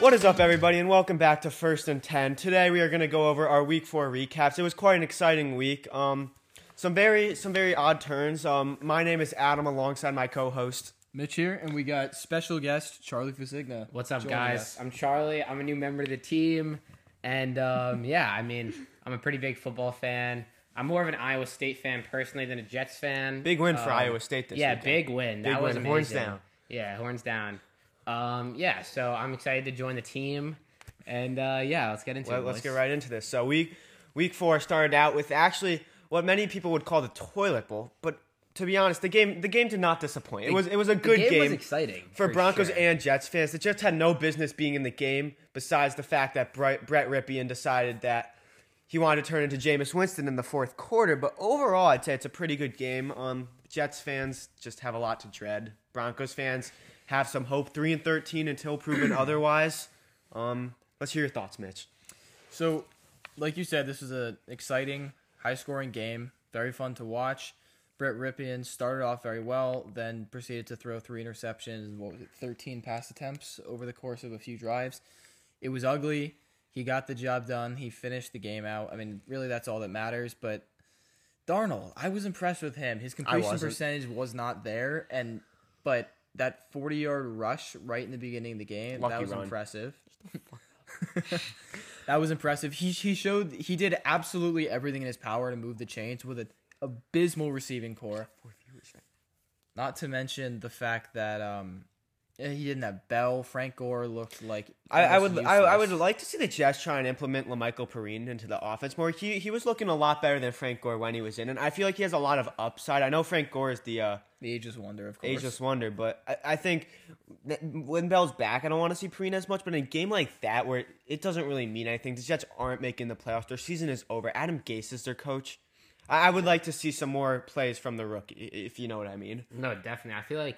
What is up, everybody, and welcome back to First and 10. Today we are going to go over our Week 4 recaps. It was quite an exciting week. Some very odd turns. My name is Adam, alongside my co-host Mitch here, and we got special guest Charlie Fusigna. What's up, guys? Us. I'm Charlie. I'm a new member of the team, and I'm a pretty big football fan. I'm more of an Iowa State fan personally than a Jets fan. Big win for Iowa State this weekend. Yeah, big win. That was amazing. Horns down. Yeah, horns down. So I'm excited to join the team, and let's get into it. Let's get right into this. So week four started out with actually what many people would call the toilet bowl, but to be honest, the game did not disappoint. It was a good game. It was exciting for Broncos and Jets fans. The Jets had no business being in the game, besides the fact that Brett Rypien decided that he wanted to turn into Jameis Winston in the fourth quarter. But overall, I'd say it's a pretty good game. Jets fans just have a lot to dread. Broncos fans have some hope, 3-13 until proven otherwise. Let's hear your thoughts, Mitch. So, like you said, this was an exciting, high-scoring game, very fun to watch. Brett Rypien started off very well, then proceeded to throw 3 interceptions, 13 pass attempts over the course of a few drives. It was ugly. He got the job done. He finished the game out. I mean, really, that's all that matters, but Darnold, I was impressed with him. His completion percentage was not there, but that 40-yard rush right in the beginning of the game, impressive. That was impressive. He did absolutely everything in his power to move the chains with an abysmal receiving core. Not to mention the fact that he didn't have Bell. Frank Gore looked like I would like to see the Jets try and implement La'Mical Perine into the offense more. He was looking a lot better than Frank Gore when he was in, and I feel like he has a lot of upside. I know Frank Gore is the ageless wonder, of course. Ageless wonder, but I think when Bell's back, I don't want to see Perine as much, but in a game like that where it doesn't really mean anything, the Jets aren't making the playoffs. Their season is over. Adam Gase is their coach. I would like to see some more plays from the rookie, if you know what I mean. No, definitely. I feel like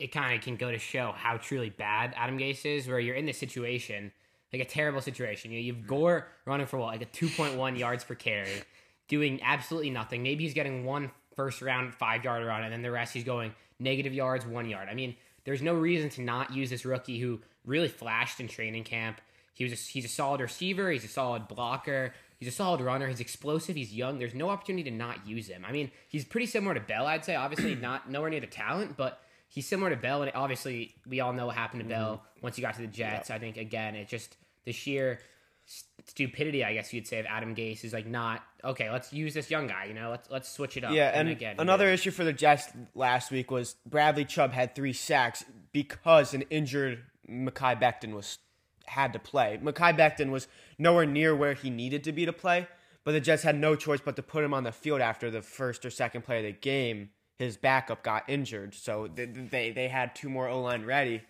it kind of can go to show how truly bad Adam Gase is, where you're in this situation, like a terrible situation. You have Gore running for a 2.1 yards per carry, doing absolutely nothing. Maybe he's getting one first-round 5-yard run, and then the rest he's going negative yards, 1 yard. I mean, there's no reason to not use this rookie who really flashed in training camp. He's a solid receiver. He's a solid blocker. He's a solid runner. He's explosive. He's young. There's no opportunity to not use him. I mean, he's pretty similar to Bell, I'd say. Obviously, nowhere near the talent, but he's similar to Bell, and obviously we all know what happened to Bell once he got to the Jets. Yep. I think, again, it's just the sheer stupidity, I guess you'd say, of Adam Gase is let's use this young guy, let's switch it up. Yeah, and again, another issue for the Jets last week was Bradley Chubb had 3 sacks because an injured Mekhi Becton had to play. Mekhi Becton was nowhere near where he needed to be to play, but the Jets had no choice but to put him on the field after the first or second play of the game. His backup got injured, so they had 2 more O-line ready.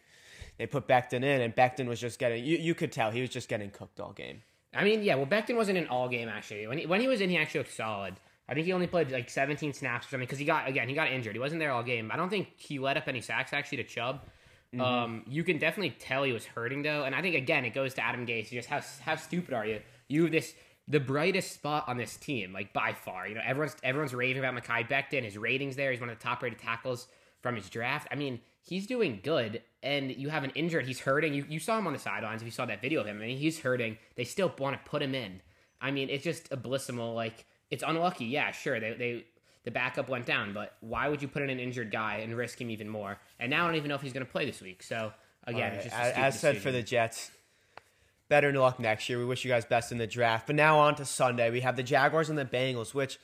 They put Becton in, and Becton was just getting... You could tell he was just getting cooked all game. I mean, yeah, well, Becton wasn't in all game, actually. When he was in, he actually looked solid. I think he only played 17 snaps or something, because he got injured. He wasn't there all game. I don't think he let up any sacks, actually, to Chubb. Mm-hmm. You can definitely tell he was hurting, though, and I think, again, it goes to Adam Gase. Just how stupid are you? You have the brightest spot on this team, by far. Everyone's raving about Mekhi Becton. His rating's there. He's one of the top-rated tackles from his draft. I mean, he's doing good, and you have an injured. He's hurting. You saw him on the sidelines if you saw that video of him. I mean, he's hurting. They still want to put him in. I mean, it's just abysmal. It's unlucky. Yeah, sure, the backup went down, but why would you put in an injured guy and risk him even more? And now I don't even know if he's going to play this week. So, again, it's just a stupid decision. As said for the Jets, better luck next year. We wish you guys best in the draft. But now on to Sunday. We have the Jaguars and the Bengals, which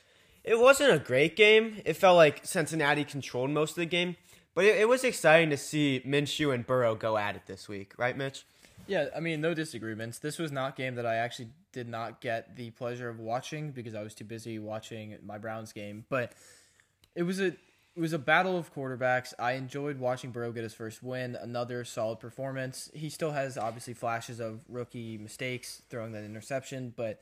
it wasn't a great game. It felt like Cincinnati controlled most of the game. But it was exciting to see Minshew and Burrow go at it this week. Right, Mitch? Yeah, I mean, no disagreements. This was not a game that I actually did not get the pleasure of watching because I was too busy watching my Browns game. But it was a battle of quarterbacks. I enjoyed watching Burrow get his first win. Another solid performance. He still has, obviously, flashes of rookie mistakes, throwing that interception. But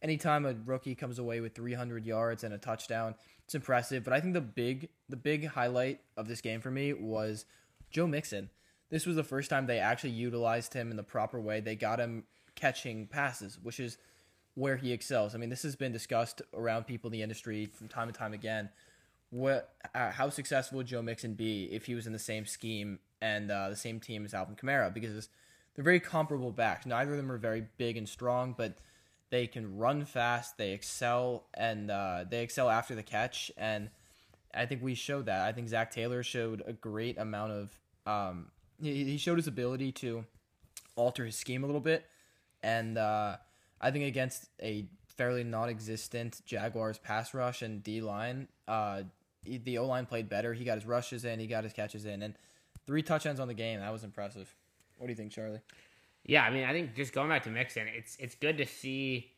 anytime a rookie comes away with 300 yards and a touchdown, it's impressive. But I think the big highlight of this game for me was Joe Mixon. This was the first time they actually utilized him in the proper way. They got him catching passes, which is where he excels. I mean, this has been discussed around people in the industry from time and time again. How successful would Joe Mixon be if he was in the same scheme and the same team as Alvin Kamara? Because they're very comparable backs. Neither of them are very big and strong, but they can run fast, they excel, and they excel after the catch, and I think we showed that. I think Zach Taylor showed a great amount of he showed his ability to alter his scheme a little bit, and I think against a fairly non-existent Jaguars pass rush and D-line, the O-line played better. He got his rushes in, he got his catches in, and 3 touchdowns on the game. That was impressive. What do you think, Charlie? Yeah, I mean, I think just going back to Mixon, it's good to see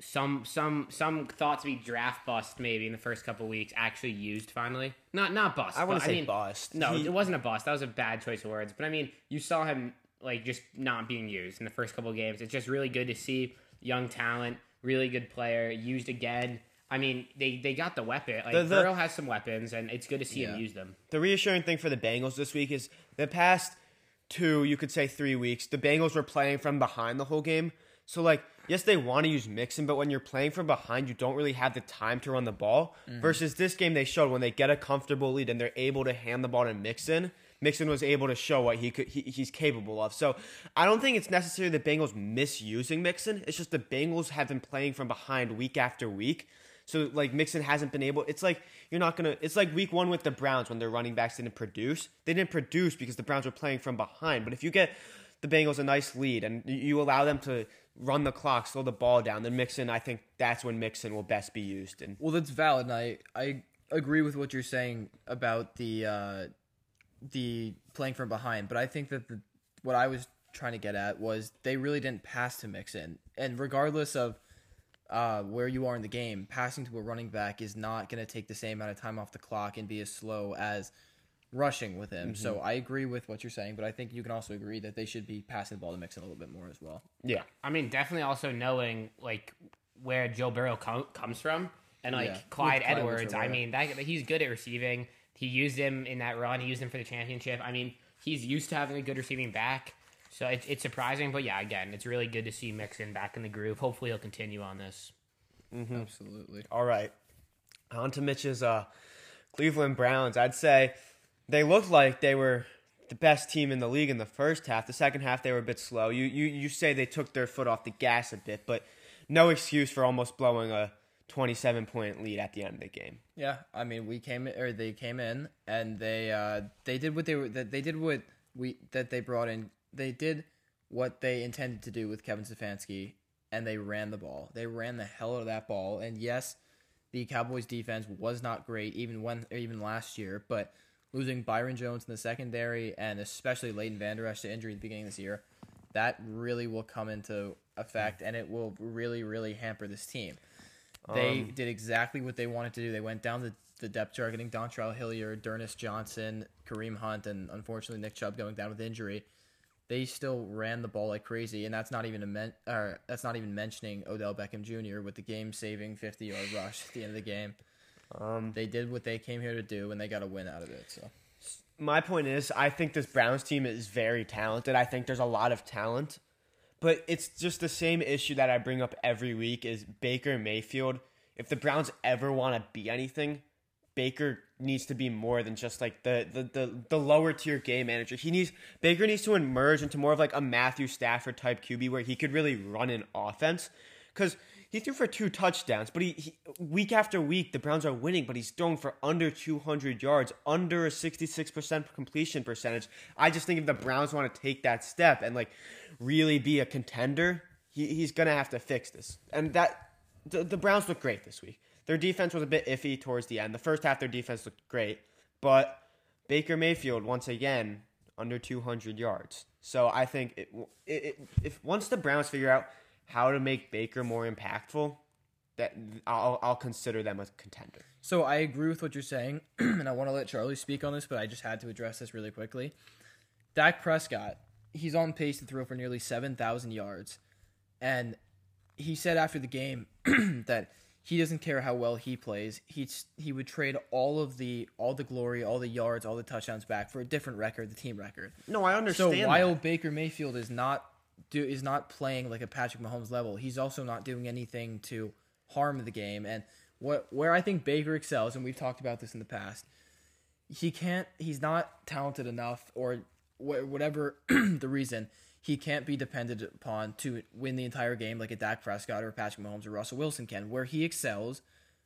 some thought to be draft bust maybe in the first couple of weeks actually used finally. Not bust. I want to say bust. No, it wasn't a bust. That was a bad choice of words. But I mean, you saw him like just not being used in the first couple of games. It's just really good to see young talent, really good player used again. I mean, they got the weapon. Like, Burrow has some weapons, and it's good to see him use them. The reassuring thing for the Bengals this week is the past 2, you could say 3 weeks, the Bengals were playing from behind the whole game. So, like, yes, they want to use Mixon, but when you're playing from behind, you don't really have the time to run the ball. Mm-hmm. Versus this game, they showed when they get a comfortable lead and they're able to hand the ball to Mixon, Mixon was able to show what he's capable of. So I don't think it's necessarily the Bengals misusing Mixon. It's just the Bengals have been playing from behind week after week. So, like, Mixon hasn't been able – it's like you're not going to – it's like week 1 with the Browns when their running backs didn't produce. They didn't produce because the Browns were playing from behind. But if you get the Bengals a nice lead and you allow them to run the clock, slow the ball down, then Mixon – I think that's when Mixon will best be used. And well, that's valid, and I agree with what you're saying about the playing from behind. But I think that what I was trying to get at was they really didn't pass to Mixon. And regardless of – where you are in the game, passing to a running back is not going to take the same amount of time off the clock and be as slow as rushing with him. Mm-hmm. So I agree with what you're saying, but I think you can also agree that they should be passing the ball to Mixon a little bit more as well. Yeah. I mean, definitely also knowing like where Joe Burrow comes from and like Clyde Edwards. I mean, he's good at receiving. He used him in that run. He used him for the championship. I mean, he's used to having a good receiving back. So it's surprising, but yeah, again, it's really good to see Mixon back in the groove. Hopefully he'll continue on this. Mm-hmm. Absolutely. All right. On to Mitch's Cleveland Browns. I'd say they looked like they were the best team in the league in the first half. The second half, they were a bit slow. You say they took their foot off the gas a bit, but no excuse for almost blowing a 27-point lead at the end of the game. Yeah, I mean, they came in and they did what they brought in. They did what they intended to do with Kevin Stefanski, and they ran the ball. They ran the hell out of that ball. And yes, the Cowboys' defense was not great even last year, but losing Byron Jones in the secondary and especially Leighton Vander Esch to injury at the beginning of this year, that really will come into effect, and it will really, really hamper this team. They did exactly what they wanted to do. They went down the depth chart, getting Dontrell Hilliard, D'Ernest Johnson, Kareem Hunt, and unfortunately Nick Chubb going down with injury. They still ran the ball like crazy, and that's not even that's not even mentioning Odell Beckham Jr. with the game-saving 50-yard rush at the end of the game. They did what they came here to do, and they got a win out of it. So, my point is, I think this Browns team is very talented. I think there's a lot of talent, but it's just the same issue that I bring up every week is Baker Mayfield. If the Browns ever want to be anything, Baker needs to be more than just like the lower tier game manager. Baker needs to emerge into more of like a Matthew Stafford type QB where he could really run an offense. Because he threw for 2 touchdowns, but he week after week the Browns are winning, but he's throwing for under 200 yards, under a 66% completion percentage. I just think if the Browns want to take that step and like really be a contender, he's gonna have to fix this. And that the Browns look great this week. Their defense was a bit iffy towards the end. The first half, their defense looked great. But Baker Mayfield, once again, under 200 yards. So I think if once the Browns figure out how to make Baker more impactful, that I'll consider them a contender. So I agree with what you're saying, and I want to let Charlie speak on this, but I just had to address this really quickly. Dak Prescott, he's on pace to throw for nearly 7,000 yards. And he said after the game that he doesn't care how well he plays. He would trade all the glory, all the yards, all the touchdowns back for a different record, the team record. No, I understand. So while Baker Mayfield is not playing like a Patrick Mahomes level, he's also not doing anything to harm the game. And where I think Baker excels, and we've talked about this in the past, he's not talented enough or whatever the reason. he can't be depended upon to win the entire game like a Dak Prescott or Patrick Mahomes or Russell Wilson can. Where he excels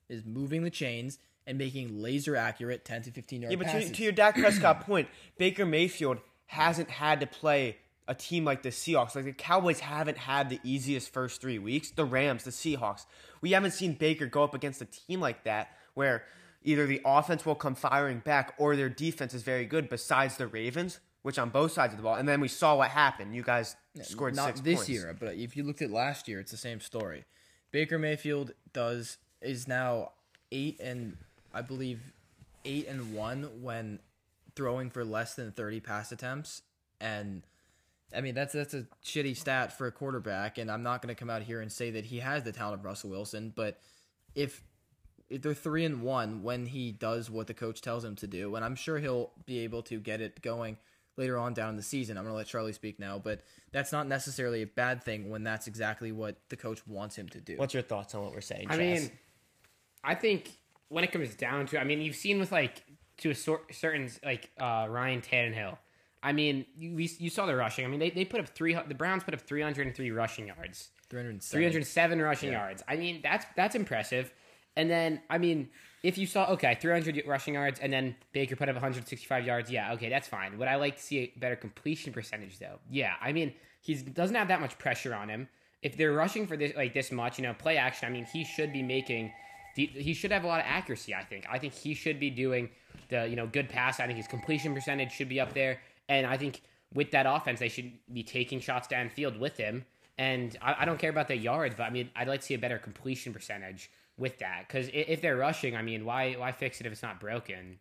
is moving the chains and making laser accurate 10 to 15 yard passes. Yeah, but to your Dak Prescott point, Baker Mayfield hasn't had to play a team like the Seahawks. Like the Cowboys haven't had the easiest first 3 weeks. The Rams, the Seahawks. We haven't seen Baker go up against a team like that where either the offense will come firing back or their defense is very good, besides the Ravens, which on both sides of the ball. And then we saw what happened. You guys scored 6 points. Not this year, but if you looked at last year, it's the same story. Baker Mayfield is now 8-1 when throwing for less than 30 pass attempts. And I mean, that's a shitty stat for a quarterback, and I'm not going to come out here and say that he has the talent of Russell Wilson, but if they're 3-1 when he does what the coach tells him to do, and I'm sure he'll be able to get it going later on down the season. I'm going to let Charlie speak now, but that's not necessarily a bad thing when that's exactly what the coach wants him to do. What's your thoughts on what we're saying, Chaz? I mean, I think when it comes down to, I mean, you've seen with like to a certain like Ryan Tannehill. I mean, you saw the rushing. I mean, they put up the Browns put up 303 rushing yards. 307 rushing yards. I mean, that's impressive. And then, I mean, if you saw, okay, 300 rushing yards, and then Baker put up 165 yards, yeah, okay, that's fine. Would I like to see a better completion percentage, though? Yeah, I mean, he doesn't have that much pressure on him. If they're rushing for this much, you know, play action, I mean, he should be making... He should have a lot of accuracy, I think. I think he should be doing the, you know, good pass. I think his completion percentage should be up there. And I think with that offense, they should be taking shots downfield with him. And I don't care about the yards, but I mean, I'd like to see a better completion percentage with that. Because if they're rushing, I mean, why fix it if it's not broken?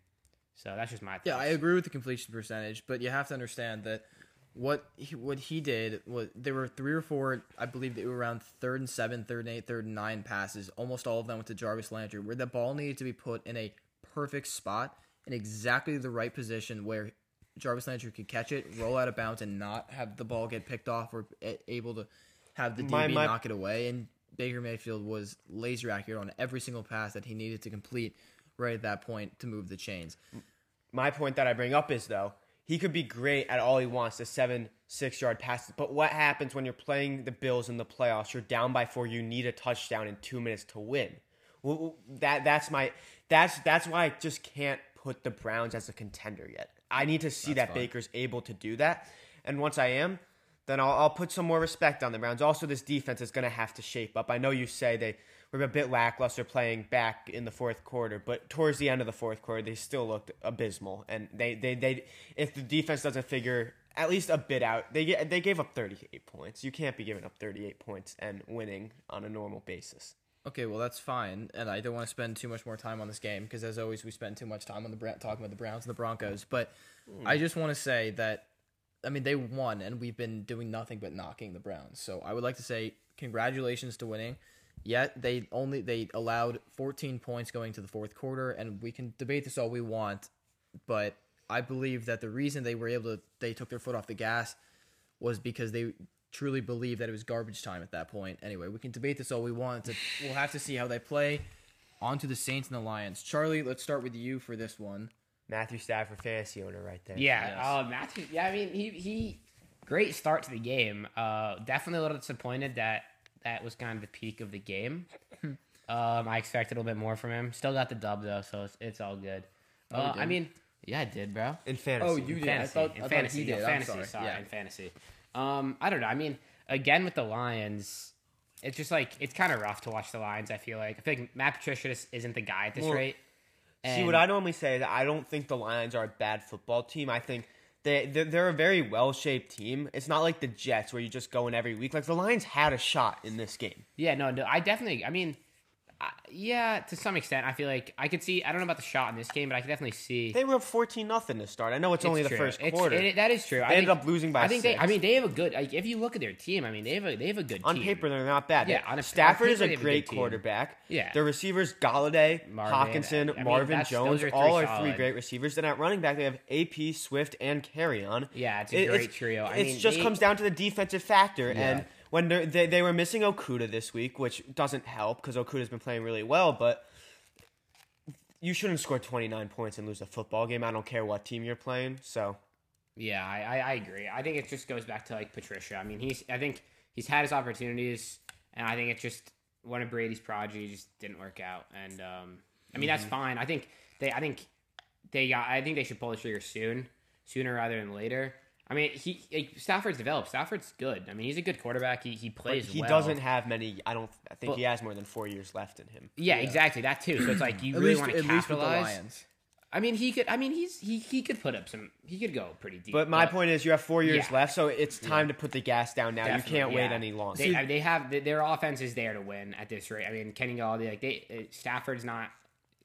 So that's just my thoughts. Yeah, I agree with the completion percentage, but you have to understand that what he did was there were 3 or 4, I believe they were around 3rd and 7, 3rd and 8, 3rd and 9 passes. Almost all of them went to Jarvis Landry, where the ball needed to be put in a perfect spot in exactly the right position where Jarvis Landry could catch it, roll out of bounds, and not have the ball get picked off or able to have the DB knock it away. And Baker Mayfield was laser accurate on every single pass that he needed to complete right at that point to move the chains. My point that I bring up is, though, he could be great at all he wants, the 7-6 yard passes. But what happens when you're playing the Bills in the playoffs? You're down by 4. You need a touchdown in 2 minutes to win. Well, that's why I just can't put the Browns as a contender yet. I need to see Baker's able to do that. And once I am, then I'll put some more respect on the Browns. Also, this defense is going to have to shape up. I know you say they were a bit lackluster playing back in the fourth quarter, but towards the end of the fourth quarter, they still looked abysmal. And they if the defense doesn't figure at least a bit out, they gave up 38 points. You can't be giving up 38 points and winning on a normal basis. Okay, well, that's fine, and I don't want to spend too much more time on this game because, as always, we spend too much time on talking about the Browns and the Broncos. But I just want to say that, I mean, they won, and we've been doing nothing but knocking the Browns. So I would like to say congratulations to winning. Yet they allowed 14 points going to the fourth quarter, and we can debate this all we want, but I believe that the reason they took their foot off the gas was because they truly believe that it was garbage time at that point. Anyway, we can debate this all we want. We'll have to see how they play. On to the Saints and the Lions. Charlie, let's start with you for this one. Matthew Stafford, fantasy owner right there. Yeah, yes. Matthew. Yeah, I mean, he great start to the game. Definitely a little disappointed that was kind of the peak of the game. I expected a little bit more from him. Still got the dub, though, so it's all good. I mean, yeah, I did, bro. In fantasy. Oh, you did. Fantasy. In fantasy. I don't know. I mean, again, with the Lions, it's just like, it's kind of rough to watch the Lions, I feel like. I feel like Matt Patricia isn't the guy at this rate. See, what I normally say is I don't think the Lions are a bad football team. I think they're a very well-shaped team. It's not like the Jets where you just go in every week. Like, the Lions had a shot in this game. Yeah, no, I definitely, I mean, yeah, to some extent, I feel like I could see, I don't know about the shot in this game, but I could definitely see. They were up 14-0 to start. I know it's only the first quarter. That is true. They ended up losing by 6. They have a good, like, if you look at their team, I mean, they have a good team. On paper, they're not bad. Yeah, Stafford is a great quarterback. Yeah. Their receivers, Galladay, Hawkinson, Marvin Jones, all are 3 great receivers. Then at running back, they have AP, Swift, and Carrion. Yeah, it's a great trio. It just comes down to the defensive factor, and when they were missing Okuda this week, which doesn't help because Okuda's been playing really well, but you shouldn't score 29 points and lose a football game. I don't care what team you're playing. So Yeah, I agree. I think it just goes back to like Patricia. I mean, I think he's had his opportunities, and I think it just one of Brady's prodigy just didn't work out. And I mean that's fine. I think they should pull the trigger sooner rather than later. I mean, Stafford's developed. Stafford's good. I mean, he's a good quarterback. He plays well. He doesn't have many. I think he has more than 4 years left in him. Yeah, yeah. Exactly. That too. So it's like you really want to capitalize. At least with the Lions. I mean, he could. I mean, he could put up some. He could go pretty deep. But my point is, you have 4 years left, so it's time to put the gas down now. Definitely, you can't wait any longer. They have their offense is there to win at this rate. I mean, Kenny Galladay. Stafford's not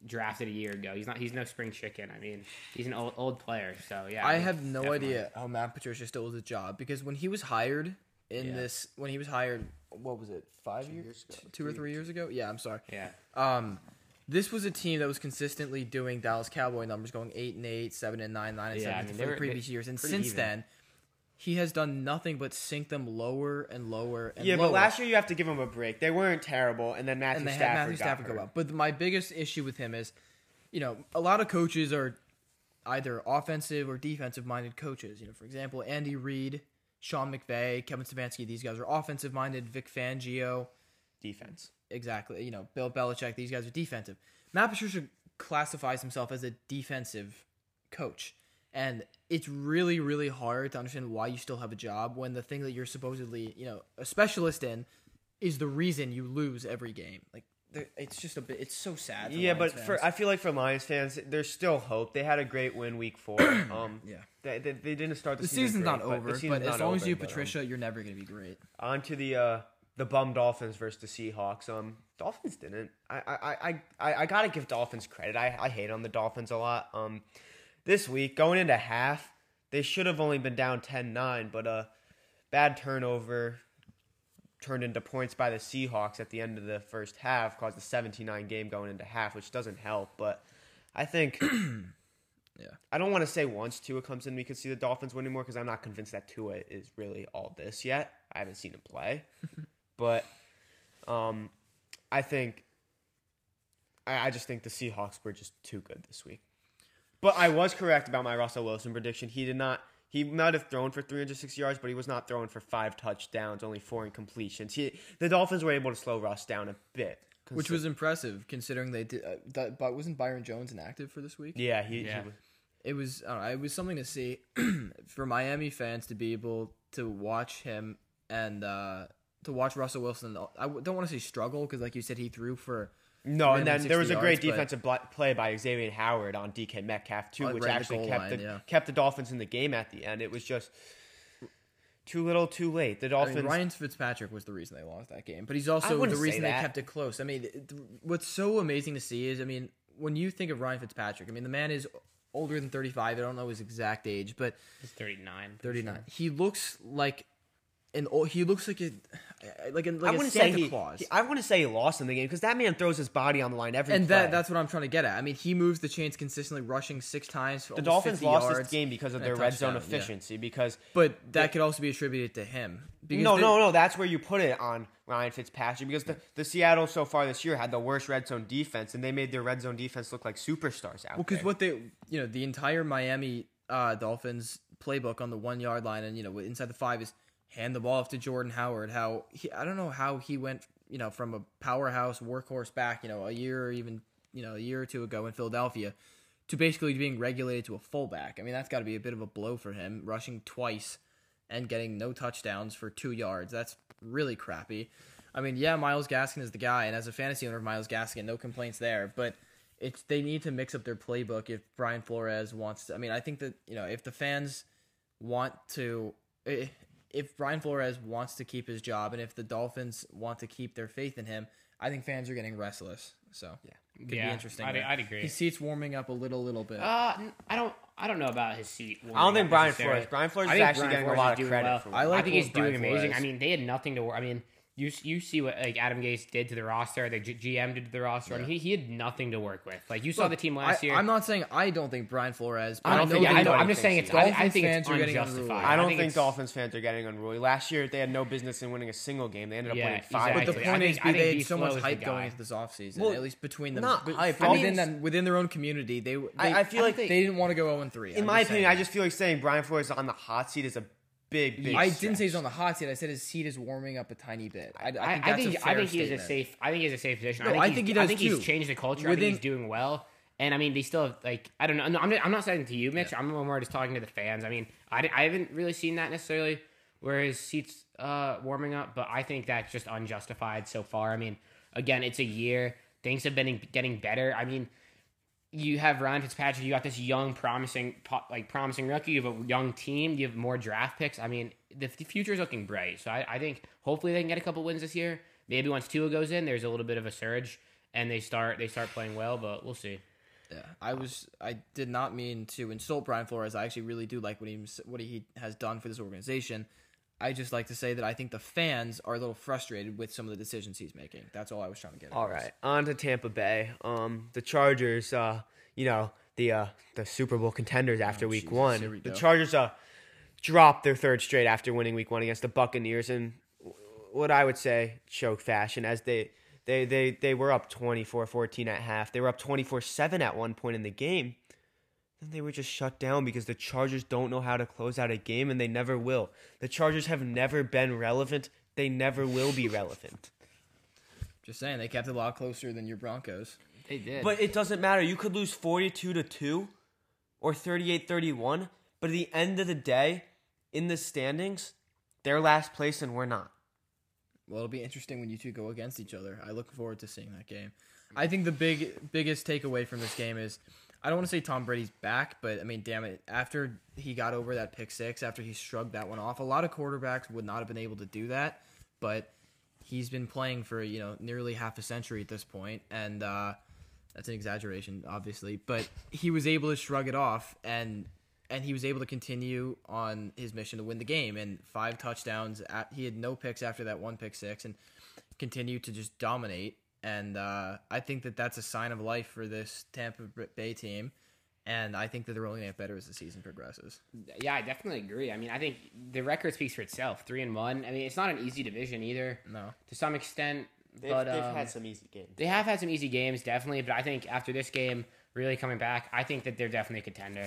drafted a year ago. He's no spring chicken. I mean, he's an old player. So yeah, I have no idea how Matt Patricia still has a job, because when he was hired in this, when he was hired, what was it? 2 or 3 years ago? Yeah, I'm sorry. Yeah. This was a team that was consistently doing Dallas Cowboy numbers, going 8-8, 7-9, 9-7 for the previous years, and since then, he has done nothing but sink them lower and lower and lower. Yeah, but last year you have to give him a break. They weren't terrible, and then Matthew Stafford go up. But my biggest issue with him is, you know, a lot of coaches are either offensive or defensive-minded coaches. You know, for example, Andy Reid, Sean McVay, Kevin Stefanski, these guys are offensive-minded. Vic Fangio. Defense. Exactly. You know, Bill Belichick, these guys are defensive. Matt Patricia classifies himself as a defensive coach. And it's really, really hard to understand why you still have a job when the thing that you're supposedly, you know, a specialist in is the reason you lose every game. Like, it's just it's so sad. Yeah, Lions but I feel like for Lions fans, there's still hope. They had a great win week 4. Yeah. They didn't start the season. The season's not over, but as long as you have Patricia, you're never going to be great. On to the bum Dolphins versus the Seahawks. Dolphins didn't. I got to give Dolphins credit. I hate on the Dolphins a lot. This week, going into half, they should have only been down 10-9, but a bad turnover turned into points by the Seahawks at the end of the first half, caused a 17-9 game going into half, which doesn't help. But I think, yeah, I don't want to say once Tua comes in, we could see the Dolphins win anymore, because I'm not convinced that Tua is really all this yet. I haven't seen him play. But I think, I just think the Seahawks were just too good this week. But I was correct about my Russell Wilson prediction. He might have thrown for 360 yards, but he was not throwing for 5 touchdowns, only 4 incompletions. The Dolphins were able to slow Russ down a bit. Which was impressive, considering they did. But wasn't Byron Jones inactive for this week? Yeah, he was. It was something to see for Miami fans to be able to watch him and to watch Russell Wilson. I don't want to say struggle, because like you said, he threw for... No, and then there was a great defensive play by Xavier Howard on DK Metcalf, too, which actually kept the Dolphins in the game at the end. It was just too little, too late. The Dolphins. I mean, Ryan Fitzpatrick was the reason they lost that game, but he's also the reason they kept it close. I mean, what's so amazing to see is, I mean, when you think of Ryan Fitzpatrick, I mean, the man is older than 35. I don't know his exact age, but he's 39. 39. He looks like... And he looks like a Santa Claus. I wouldn't say he lost in the game, because that man throws his body on the line every play. That's what I'm trying to get at. I mean, he moves the chains consistently, rushing 6 times for almost 50 yards. The Dolphins lost this game because of their red zone efficiency. Yeah. But that could also be attributed to him. No. That's where you put it on Ryan Fitzpatrick, because the Seattle so far this year had the worst red zone defense, and they made their red zone defense look like superstars out there. Well, because the entire Miami Dolphins playbook on the 1 yard line and, inside the 5 is... hand the ball off to Jordan Howard. I don't know how he went, from a powerhouse workhorse back, a year or two ago in Philadelphia to basically being regulated to a fullback. I mean, that's got to be a bit of a blow for him, rushing twice and getting no touchdowns for 2 yards. That's really crappy. I mean, yeah, Myles Gaskin is the guy, and as a fantasy owner of Myles Gaskin, no complaints there, but they need to mix up their playbook if Brian Flores wants to. I mean, I think that, if the fans want to... If Brian Flores wants to keep his job, and if the Dolphins want to keep their faith in him, I think fans are getting restless. So yeah, it could be interesting. I'd agree. His seat's warming up a little bit. I don't know about his seat. I don't think Brian Flores. Brian Flores is actually getting a lot of credit. I think he's doing amazing. I mean, they had nothing to worry. I mean, You see what like Adam Gase did to the roster, the GM did to the roster, and he had nothing to work with. Like you saw the team last year. I'm not saying I don't think Brian Flores. I'm just saying I think it's unjustified. I don't think Dolphins fans are getting unruly. Last year they had no business in winning a single game. They ended up winning 5. Exactly. But the point is they had so much hype going into this offseason. Well, at least between them, within their own community, I feel like they didn't want to go 0-3. In my opinion, I just feel like saying Brian Flores on the hot seat is a big I stretch. Didn't say he's on the hot seat. I said his seat is warming up a tiny bit. I think he has a safe position. No, I think he does. I think he's changed the culture. I think he's doing well. And I mean, they still have, like, I don't know. No, I'm not saying to you, Mitch. Yeah. I'm more just talking to the fans. I mean, I haven't really seen that necessarily where his seat's warming up, but I think that's just unjustified so far. I mean, again, it's a year. Things have been getting better. I mean, you have Ryan Fitzpatrick. You got this young, promising rookie. You have a young team. You have more draft picks. I mean, the future is looking bright. So I think hopefully they can get a couple wins this year. Maybe once Tua goes in, there's a little bit of a surge, and they start playing well. But we'll see. Yeah, I did not mean to insult Brian Flores. I actually really do like what he has done for this organization. I just like to say that I think the fans are a little frustrated with some of the decisions he's making. That's all I was trying to get at. All right, on to Tampa Bay. The Chargers, the Super Bowl contenders after week one. Here we go. The Chargers dropped their third straight after winning week one against the Buccaneers in what I would say choke fashion, as they were up 24-14 at half. They were up 24-7 at one point in the game. Then they were just shut down because the Chargers don't know how to close out a game, and they never will. The Chargers have never been relevant. They never will be relevant. Just saying, they kept it a lot closer than your Broncos. They did. But it doesn't matter. You could lose 42-2 or 38-31, but at the end of the day, in the standings, they're last place and we're not. Well, it'll be interesting when you two go against each other. I look forward to seeing that game. I think the biggest takeaway from this game is, I don't want to say Tom Brady's back, but, I mean, damn it. After he got over that pick six, after he shrugged that one off, a lot of quarterbacks would not have been able to do that, but he's been playing for, nearly half a century at this point, and that's an exaggeration, obviously, but he was able to shrug it off, and he was able to continue on his mission to win the game, and 5 touchdowns. He had no picks after that one pick six, and continued to just dominate. And I think that that's a sign of life for this Tampa Bay team. And I think that they're only going to get better as the season progresses. Yeah, I definitely agree. I mean, I think the record speaks for itself. 3-1. I mean, it's not an easy division either. No. To some extent. They've had some easy games. They have had some easy games, definitely. But I think after this game, really coming back, I think that they're definitely a contender.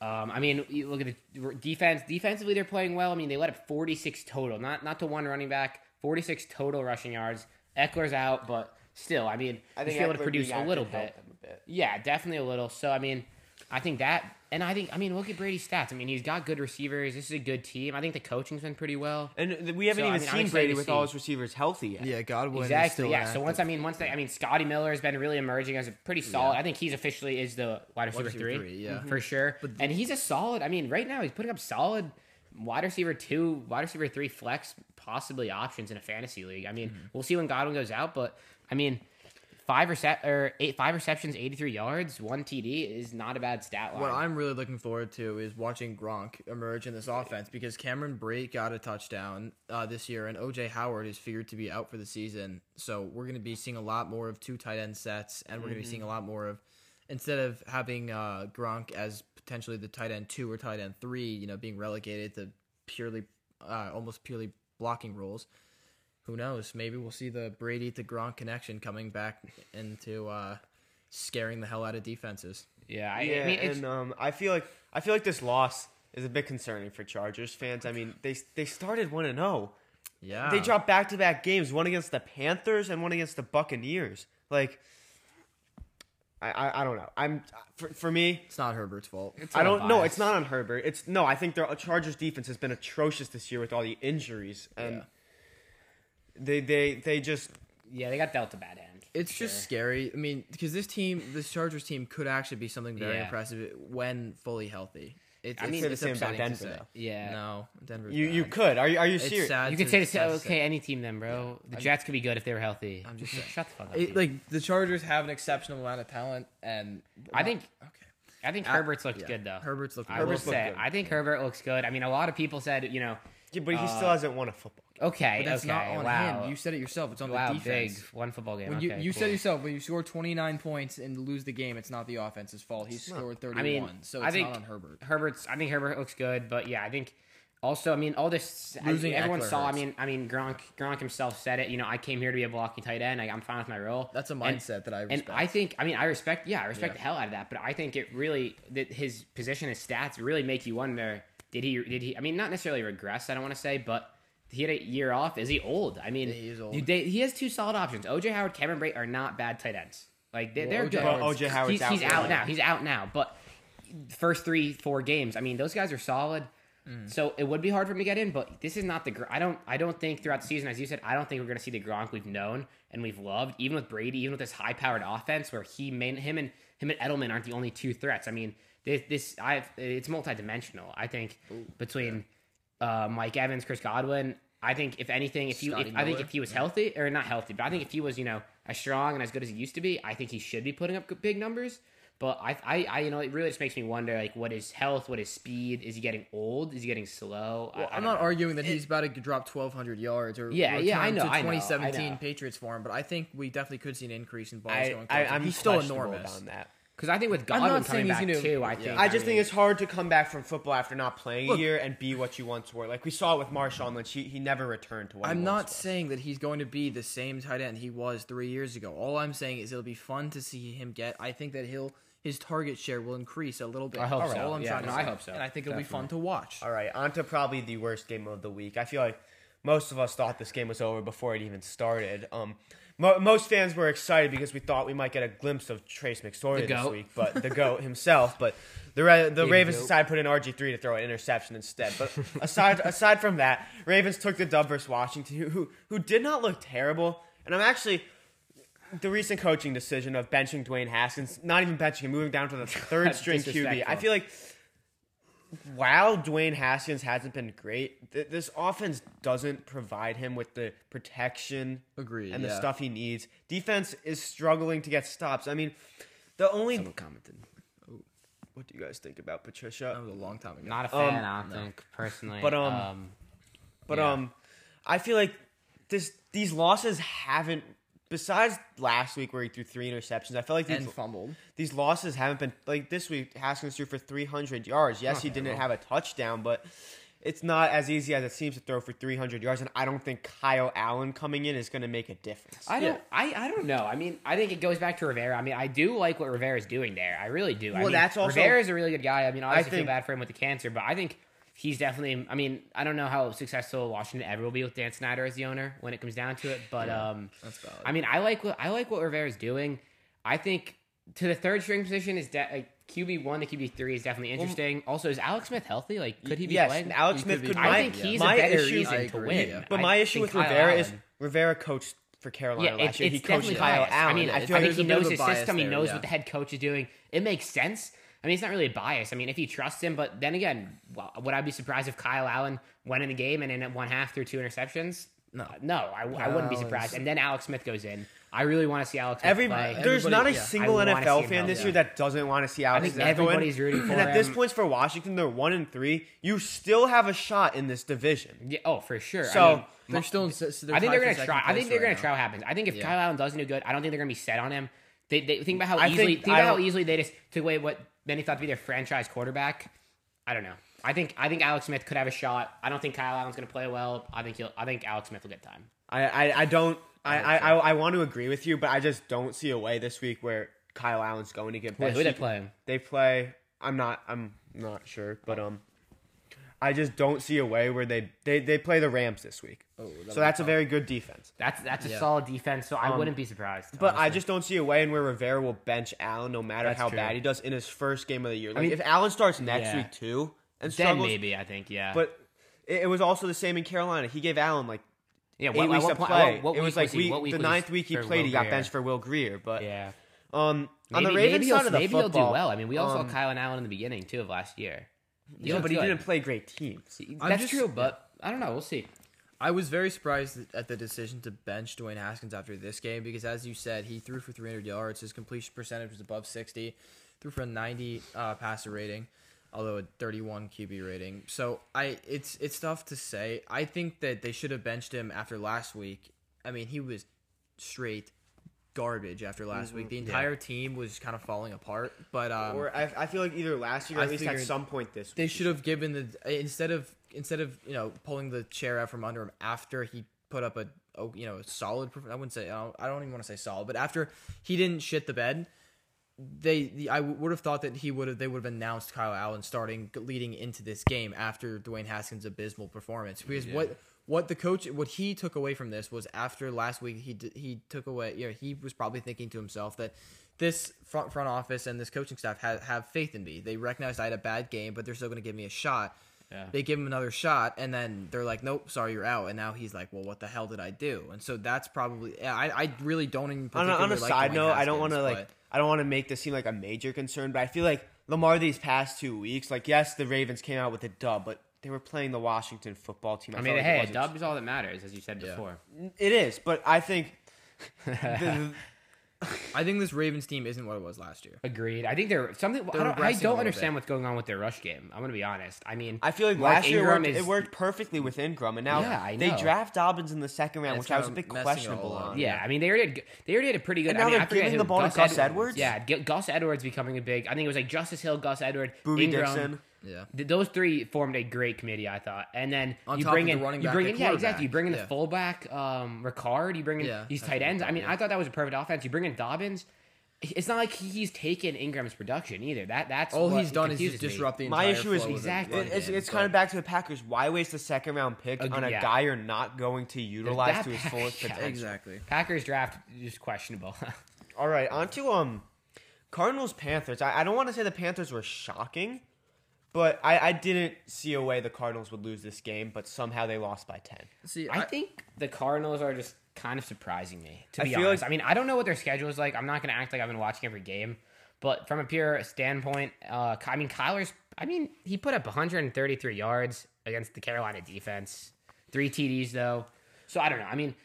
I mean, you look at the defense. Defensively, they're playing well. I mean, they let up 46 total. Not to one running back. 46 total rushing yards. Eckler's out, but... Still, I mean, I think he's able to produce a little bit. Yeah, definitely a little. So, I mean, I think that, and I think, I mean, look at Brady's stats. I mean, he's got good receivers. This is a good team. I think the coaching's been pretty well. And we haven't even seen Brady with all his receivers healthy yet. Yeah, Godwin is still active. Exactly, yeah. So, Scotty Miller has been really emerging as a pretty solid. I think he's officially is the wide receiver 3. Yeah. For sure. And he's a solid, I mean, right now he's putting up solid wide receiver 2, wide receiver 3 flex, possibly options in a fantasy league. I mean, we'll see when Godwin goes out, but... I mean, 5 receptions, 83 yards, 1 TD is not a bad stat line. What I'm really looking forward to is watching Gronk emerge in this offense, because Cameron Brate got a touchdown this year, and O.J. Howard is figured to be out for the season. So we're going to be seeing a lot more of 2 tight end sets, and we're going to be seeing a lot more of, instead of having Gronk as potentially the tight end 2 or tight end 3, being relegated to almost purely blocking roles. Who knows? Maybe we'll see the Brady to Gronk connection coming back into scaring the hell out of defenses. Yeah, I mean, and I feel like this loss is a bit concerning for Chargers fans. I mean, they started 1-0. Yeah, they dropped back-to-back games, one against the Panthers and one against the Buccaneers. Like, I don't know. For me, it's not Herbert's fault. It's not on Herbert. I think the Chargers defense has been atrocious this year with all the injuries and. Yeah. They just... Yeah, they got dealt a bad hand. It's just scary. I mean, because this Chargers team could actually be something very impressive when fully healthy. It's the same about Denver, though. Yeah. No, Denver. You could. Are you serious? You could say this, okay, any team then, bro. Yeah. The Jets could be good if they were healthy. I'm just saying. Shut the fuck up. The Chargers have an exceptional amount of talent, and... I think Herbert's looked good, though. Herbert's looked good. I think Herbert looks good. I mean, a lot of people said, Yeah, but he still hasn't won a football game. Okay, but that's not on him. You said it yourself. It's on the defense. Big. One football game. When you said yourself, when you score 29 points and lose the game, it's not the offense's fault. He scored 31, so it's not on Herbert. I think Herbert looks good, but yeah, I think also, I mean, all this everyone saw. Hurts. I mean, Gronk himself said it. You know, I came here to be a blocking tight end. I'm fine with my role. That's a mindset that I respect. And I think, I respect the hell out of that. But I think it really that his position, his stats really make you wonder. Did he? I mean, not necessarily regress, I don't want to say, but he had a year off. Is he old? I mean, he is old. He has two solid options. O.J. Howard, Cameron Brate are not bad tight ends. Like, they're good. Well, O.J. Howard's out. He's out now. But first 3-4 games, I mean, those guys are solid. Mm. So it would be hard for him to get in, but this is not the. I don't think throughout the season, as you said, I don't think we're going to see the Gronk we've known and we've loved, even with Brady, even with this high-powered offense where him and Edelman aren't the only two threats. I mean. It's multidimensional. I think between Mike Evans, Chris Godwin. I think if anything, if he was healthy or not healthy, but I think if he was as strong and as good as he used to be, I think he should be putting up big numbers. But I it really just makes me wonder, like, what is health, what is speed? Is he getting old? Is he getting slow? Well, I'm not arguing that he's about to drop 1,200 yards or return to 2017 Patriots form, but I think we definitely could see an increase in balls going forward. He's still enormous on that. Because I think with Godwin coming back too, I think it's hard to come back from football after not playing a year and be what you once were. Like we saw with Marshawn Lynch, he never returned to what he once was. I'm not saying that he's going to be the same tight end he was 3 years ago. All I'm saying is it'll be fun to see him get. I think that his target share will increase a little bit. I hope so. All I'm trying to say. I hope so. And I think it'll be fun to watch. All right, on to probably the worst game of the week. I feel like most of us thought this game was over before it even started. Most fans were excited because we thought we might get a glimpse of Trace McSorley this week, but the GOAT himself. But the Ravens decided to put in RG3 to throw an interception instead. But aside from that, Ravens took the dub versus Washington, who did not look terrible. And I'm actually the recent coaching decision of benching Dwayne Haskins, not even benching him, moving down to the third string QB. I feel like while Dwayne Haskins hasn't been great, this offense doesn't provide him with the protection and the stuff he needs. Defense is struggling to get stops. I mean, the only... Someone commented. Oh, what do you guys think about Patricia? That was a long time ago. Not a fan, I don't think, personally. But I feel like these losses haven't... Besides last week where he threw 3 interceptions, I feel like fumbled. These losses haven't been like this week. Haskins threw for 300 yards. Yes, he didn't have a touchdown, but it's not as easy as it seems to throw for 300 yards. And I don't think Kyle Allen coming in is going to make a difference. I don't know. I mean, I think it goes back to Rivera. I mean, I do like what Rivera's doing there. I really do. Well, that's also Rivera's a really good guy. I mean, obviously I feel bad for him with the cancer, but I think. He's definitely. I mean, I don't know how successful Washington ever will be with Dan Snyder as the owner when it comes down to it. But that's valid. I mean, I like what Rivera's doing. I think to the third string position is QB1 to QB3 is definitely interesting. Also, is Alex Smith healthy? Like, could he be playing? Yes, Alex Smith could. I think he's a better reason to win. Yeah. But my issue with Rivera is Rivera coached for Carolina last year. He coached Kyle Allen. I mean, I think he knows his system. He knows what the head coach is doing. It makes sense. I mean, it's not really a bias. I mean, if he trusts him, but then again, would I be surprised if Kyle Allen went in the game and in one half threw 2 interceptions? No, I wouldn't be surprised. And then Alex Smith goes in. I really want to see Alex Smith play. There's not a single NFL fan this year that doesn't want to see Alex Smith. I think everybody's rooting for him. And at this point for Washington, they're 1-3. You still have a shot in this division. Yeah, oh, for sure. So they're still. I think they're going to try. I think they're going to try what happens. I think if Kyle Allen doesn't do good, I don't think they're going to be set on him. They think about how easily. Think about how easily they just took away what. Then he thought to be their franchise quarterback. I don't know. I think Alex Smith could have a shot. I don't think Kyle Allen's going to play well. I think Alex Smith will get time. I want to agree with you, but I just don't see a way this week where Kyle Allen's going to get benched. Who they play? They play. I'm not sure, but I just don't see a way where they play the Rams this week. Oh, so that's a very good defense. That's a solid defense, so I wouldn't be surprised. But honestly. I just don't see a way in where Rivera will bench Allen no matter how bad he does in his first game of the year. Like, I mean, if Allen starts next week too and struggles. Then maybe, I think, yeah. But it was also the same in Carolina. He gave Allen like 8 weeks to play. It was like the ninth week he played, he got benched for Will Grier. But yeah. On the Ravens side of the football. Maybe he'll do well. I mean, we all saw Kyle and Allen in the beginning, too, of last year. Yeah, but he didn't play great teams. That's true, but I don't know. We'll see. I was very surprised at the decision to bench Dwayne Haskins after this game because, as you said, he threw for 300 yards. His completion percentage was above 60. Threw for a 90 passer rating. although a 31 QB rating. So it's tough to say. I think that they should have benched him after last week. I mean, he was straight garbage after last week. The entire team was kind of falling apart. But or I feel like either last year or at least at some point this week. They should have given the instead of pulling the chair out from under him after he put up a solid. I don't even want to say solid, but after he didn't shit the bed. I would have thought that they would have announced Kyle Allen leading into this game after Dwayne Haskins' abysmal performance. Because what he took away from this was after last week he took away he was probably thinking to himself that this front office and this coaching staff have faith in me. They recognized I had a bad game, but they're still going to give me a shot. Yeah. They give him another shot, and then they're like, nope, sorry, you're out. And now he's like, well, what the hell did I do? And so that's probably I really don't even particularly on a side note, Haskins, I don't want to make this seem like a major concern, but I feel like Lamar these past 2 weeks, yes, the Ravens came out with a dub, but they were playing the Washington football team. A dub is all that matters, as you said before. It is, but I think I think this Ravens team isn't what it was last year. Agreed. I think I don't understand what's going on with their rush game. I'm going to be honest. I mean, I feel like last year it worked perfectly with Ingram, and now they draft Dobbins in the second round, which I was a bit questionable on. Yeah, I mean, they already had a pretty good. And now they're giving the ball to Gus Edwards. Yeah, Gus Edwards becoming a big. I think it was Justice Hill, Gus Edwards, Booby Dixon. Yeah, those three formed a great committee, I thought. And then you bring in the fullback, Ricard. You bring in these tight ends. I mean, I thought that was a perfect offense. You bring in Dobbins. It's not like he's taken Ingram's production either. That's all he's done is just disrupt the entire. My issue is exactly it's kind of back to the Packers. Why waste a second round pick on a guy you're not going to utilize to his fullest potential? Exactly. Packers draft is questionable. All right, on to Cardinals Panthers. I don't want to say the Panthers were shocking. But I didn't see a way the Cardinals would lose this game, but somehow they lost by 10. See, I think the Cardinals are just kind of surprising me, to be honest. I mean, I don't know what their schedule is like. I'm not going to act like I've been watching every game. But from a pure standpoint, Kyler's he put up 133 yards against the Carolina defense. 3 TDs, though. So, I don't know. I mean,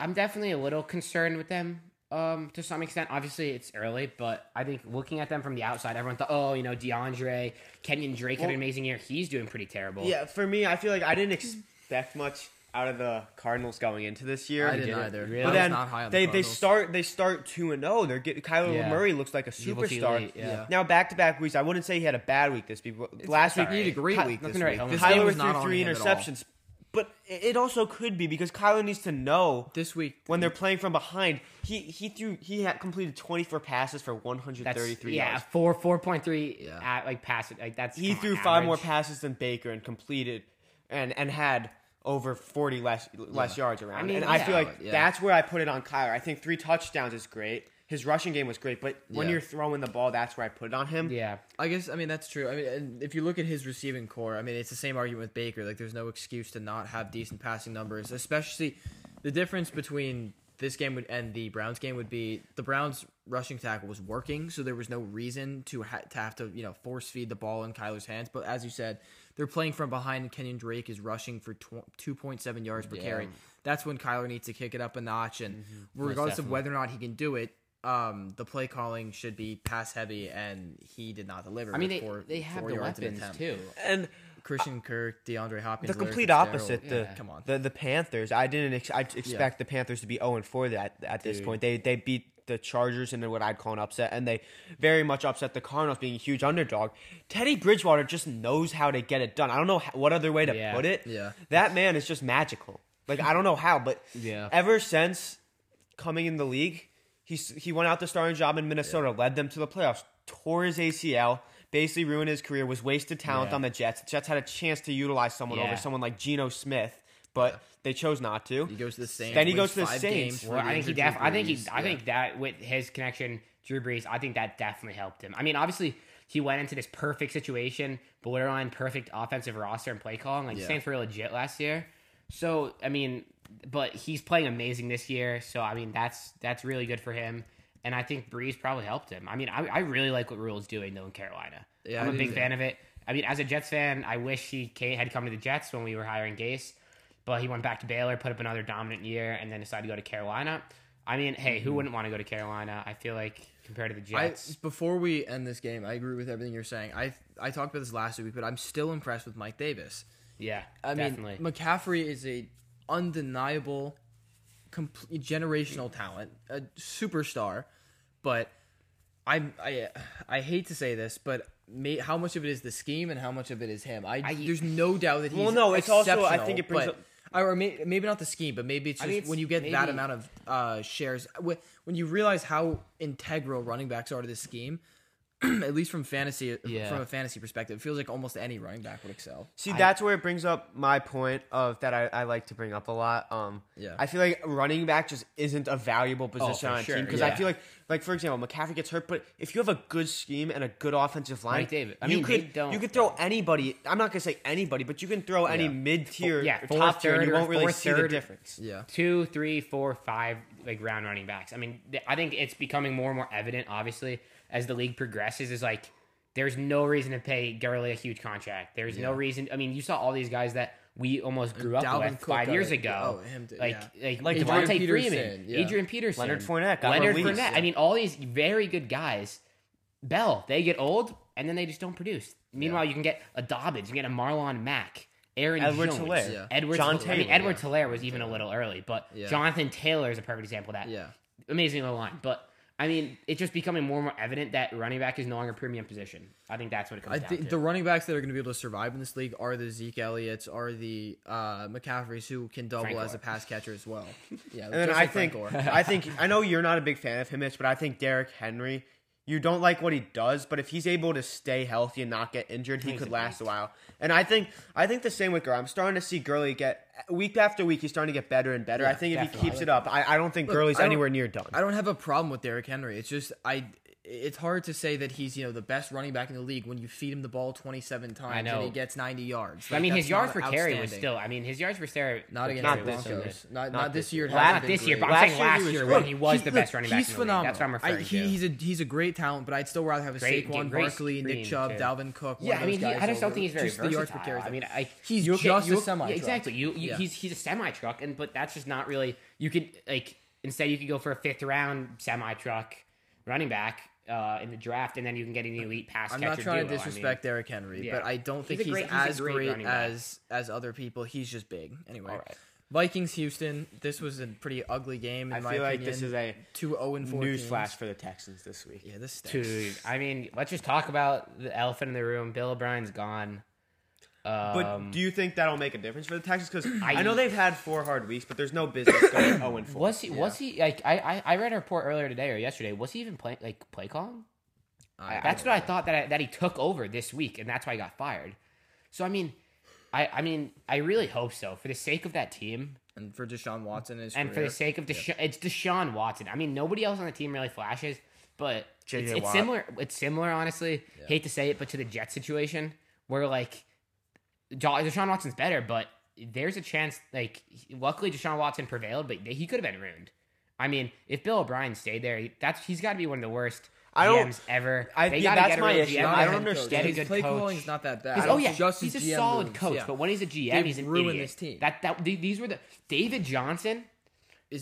I'm definitely a little concerned with them. To some extent, obviously it's early, but I think looking at them from the outside, everyone thought, DeAndre, Kenyon Drake had an amazing year. He's doing pretty terrible. Yeah, for me, I feel like I didn't expect much out of the Cardinals going into this year. I didn't either. Really? But then not high on the Cardinals. They start 2-0. They're getting Kyler Murray looks like a superstar. Now back-to-back weeks, I wouldn't say he had a bad week this week. Last week he had a great week. Kyler threw 3 interceptions. But it also could be because Kyler needs to know this week when they're playing from behind. He had completed 24 passes for 133 yards. 4.3 passes. He threw 5 more passes than Baker and completed and had over 40 less yards around. I mean, and I feel like that's where I put it on Kyler. I think 3 touchdowns is great. His rushing game was great, but when you're throwing the ball, that's where I put it on him. Yeah. I guess, that's true. And if you look at his receiving core, it's the same argument with Baker. There's no excuse to not have decent passing numbers, especially the difference between this game and the Browns game would be the Browns' rushing tackle was working, so there was no reason to have to, force feed the ball in Kyler's hands. But as you said, they're playing from behind, and Kenyon Drake is rushing for 2.7 yards per carry. That's when Kyler needs to kick it up a notch, and regardless of whether or not he can do it, the play calling should be pass heavy, and he did not deliver. They have the weapons too, and Christian Kirk, DeAndre Hopkins, the complete opposite. The Panthers. I didn't expect the Panthers to be 0-4 at this point. They beat the Chargers in what I'd call an upset, and they very much upset the Cardinals, being a huge underdog. Teddy Bridgewater just knows how to get it done. I don't know what other way to put it. Yeah, that man is just magical. I don't know how, but ever since coming in the league. He went out the starting job in Minnesota, led them to the playoffs, tore his ACL, basically ruined his career, was wasted talent on the Jets. The Jets had a chance to utilize someone over someone like Geno Smith, but they chose not to. He goes to the Saints. Then he goes to the Saints. Well, I think that with his connection, Drew Brees, I think that definitely helped him. Obviously he went into this perfect situation, borderline perfect offensive roster and play calling. Saints were legit last year. So, but he's playing amazing this year, so that's really good for him. And I think Breeze probably helped him. I really like what Rule's doing though in Carolina. Yeah, I'm a big fan of it. As a Jets fan, I wish he had come to the Jets when we were hiring Gase, but he went back to Baylor, put up another dominant year, and then decided to go to Carolina. I mean, hey, who wouldn't want to go to Carolina? I feel like compared to the Jets. Before we end this game, I agree with everything you're saying. I talked about this last week, but I'm still impressed with Mike Davis. Yeah, I mean, McCaffrey is an undeniable, complete generational talent, a superstar. But I hate to say this, but how much of it is the scheme and how much of it is him? There's no doubt that he's exceptional, I think it brings up. Or maybe not the scheme, but maybe it's just when you get that amount of shares. When you realize how integral running backs are to this scheme, at least from a fantasy perspective, it feels like almost any running back would excel. See, that's where it brings up my point of that I like to bring up a lot. I feel like running back just isn't a valuable position on a team because I feel like for example, McCaffrey gets hurt, but if you have a good scheme and a good offensive line, you could throw anybody. I'm not gonna say anybody, but you can throw any mid-tier, top tier, and you won't really see the difference. Yeah, 2, 3, 4, 5 like round running backs. I mean, I think it's becoming more and more evident, obviously, as the league progresses, is like there's no reason to pay Gurley a huge contract. There's no reason. I mean, you saw all these guys that we almost grew up with 5 years ago. Like Devontae Freeman, Adrian Peterson, Leonard Fournette. I mean, all these very good guys. Bell, they get old and then they just don't produce. Meanwhile, you can get a Dobbins, you can get a Marlon Mack, Aaron Edwards Jones, Hilaire. Yeah. Edwards Hilaire was even a little early, but Jonathan Taylor is a perfect example of that. Yeah. Amazing little line, but. I mean, it's just becoming more and more evident that running back is no longer a premium position. I think that's what it comes down to. The running backs that are going to be able to survive in this league are the Zeke Elliott's, are the McCaffreys, who can double as a pass catcher as well. Yeah, and then I think I know you're not a big fan of him, Mitch, but I think Derrick Henry, you don't like what he does, but if he's able to stay healthy and not get injured, he could last a while. And I think the same with Gurley. I'm starting to see Gurley get week after week. He's starting to get better and better. Yeah, I think if he keeps it up, I don't think Gurley's anywhere near done. I don't have a problem with Derrick Henry. It's just it's hard to say that he's the best running back in the league when you feed him the ball 27 times and he gets 90 yards. Like, I mean, his yards per carry was still. I mean, his yards per carry not against the Broncos. Not this year. Not this year. But I'm saying last year when he was the best running back. He's phenomenal. That's what I'm referring to. He's a great talent, but I'd still rather have a Saquon Barkley, Nick Chubb, Dalvin Cook. Yeah, I mean, I just don't think he's very versatile. I mean, he's just a semi truck. Exactly. He's a semi truck, but that's just not really. You could instead you could go for a 5th round semi truck running back in the draft, and then you can get an elite pass catcher. I'm not trying to disrespect Derrick Henry, but I don't think he's as great as other people. He's just big. Anyway, right. Vikings-Houston, this was a pretty ugly game, in my opinion. This is a 2-0-4 newsflash for the Texans this week. Yeah, this stinks. Dude, I mean, let's just talk about the elephant in the room. Bill O'Brien's gone. But do you think that'll make a difference for the Texans? Because I know they've had 4 hard weeks, but there's no business going 0-4. Was he like? I read a report earlier today or yesterday. Was he even play calling? I thought that he took over this week, and that's why he got fired. So I mean, I really hope so for the sake of that team and for Deshaun Watson and for the sake of it's Deshaun Watson. I mean, nobody else on the team really flashes, but it's similar. It's similar, honestly. Yeah. Hate to say it, but to the Jets situation, where like. Deshaun Watson's better, but there's a chance, luckily Deshaun Watson prevailed, but he could have been ruined. I mean, if Bill O'Brien stayed there, he's got to be one of the worst GMs ever. That's my issue. I don't understand. His play calling's not that bad. He's a GM solid coach, but when he's a GM, he's an idiot. This team. These were the... David Johnson...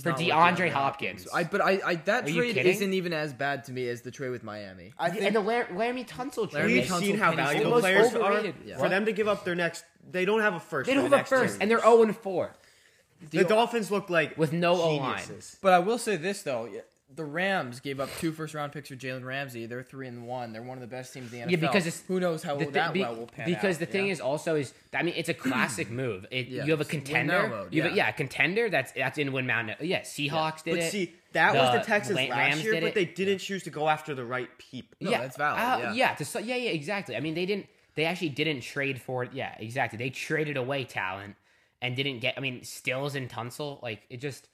for DeAndre Hopkins. That trade isn't even as bad to me as the trade with Miami. And the Laramie Tunsil trade. We've seen how valuable players are. Yeah. For them to give up their next... They don't have a first. They don't have a first, and they're 0-4. The Dolphins look like with no O-line. But I will say this, though. The Rams gave up 2 first-round picks for Jalen Ramsey. They're 3-1. They're one of the best teams in the NFL. Yeah, because who knows how will pan out. Because the thing is also it's a classic mode. You have a contender. A contender that's in win mode. Yeah, Seahawks did it. But see, that was the Texans last year, but they didn't choose to go after the right people. No, that's valid. Exactly. I mean, they actually didn't trade for it. Yeah, exactly. They traded away talent and didn't get Stills and Tunsil, it just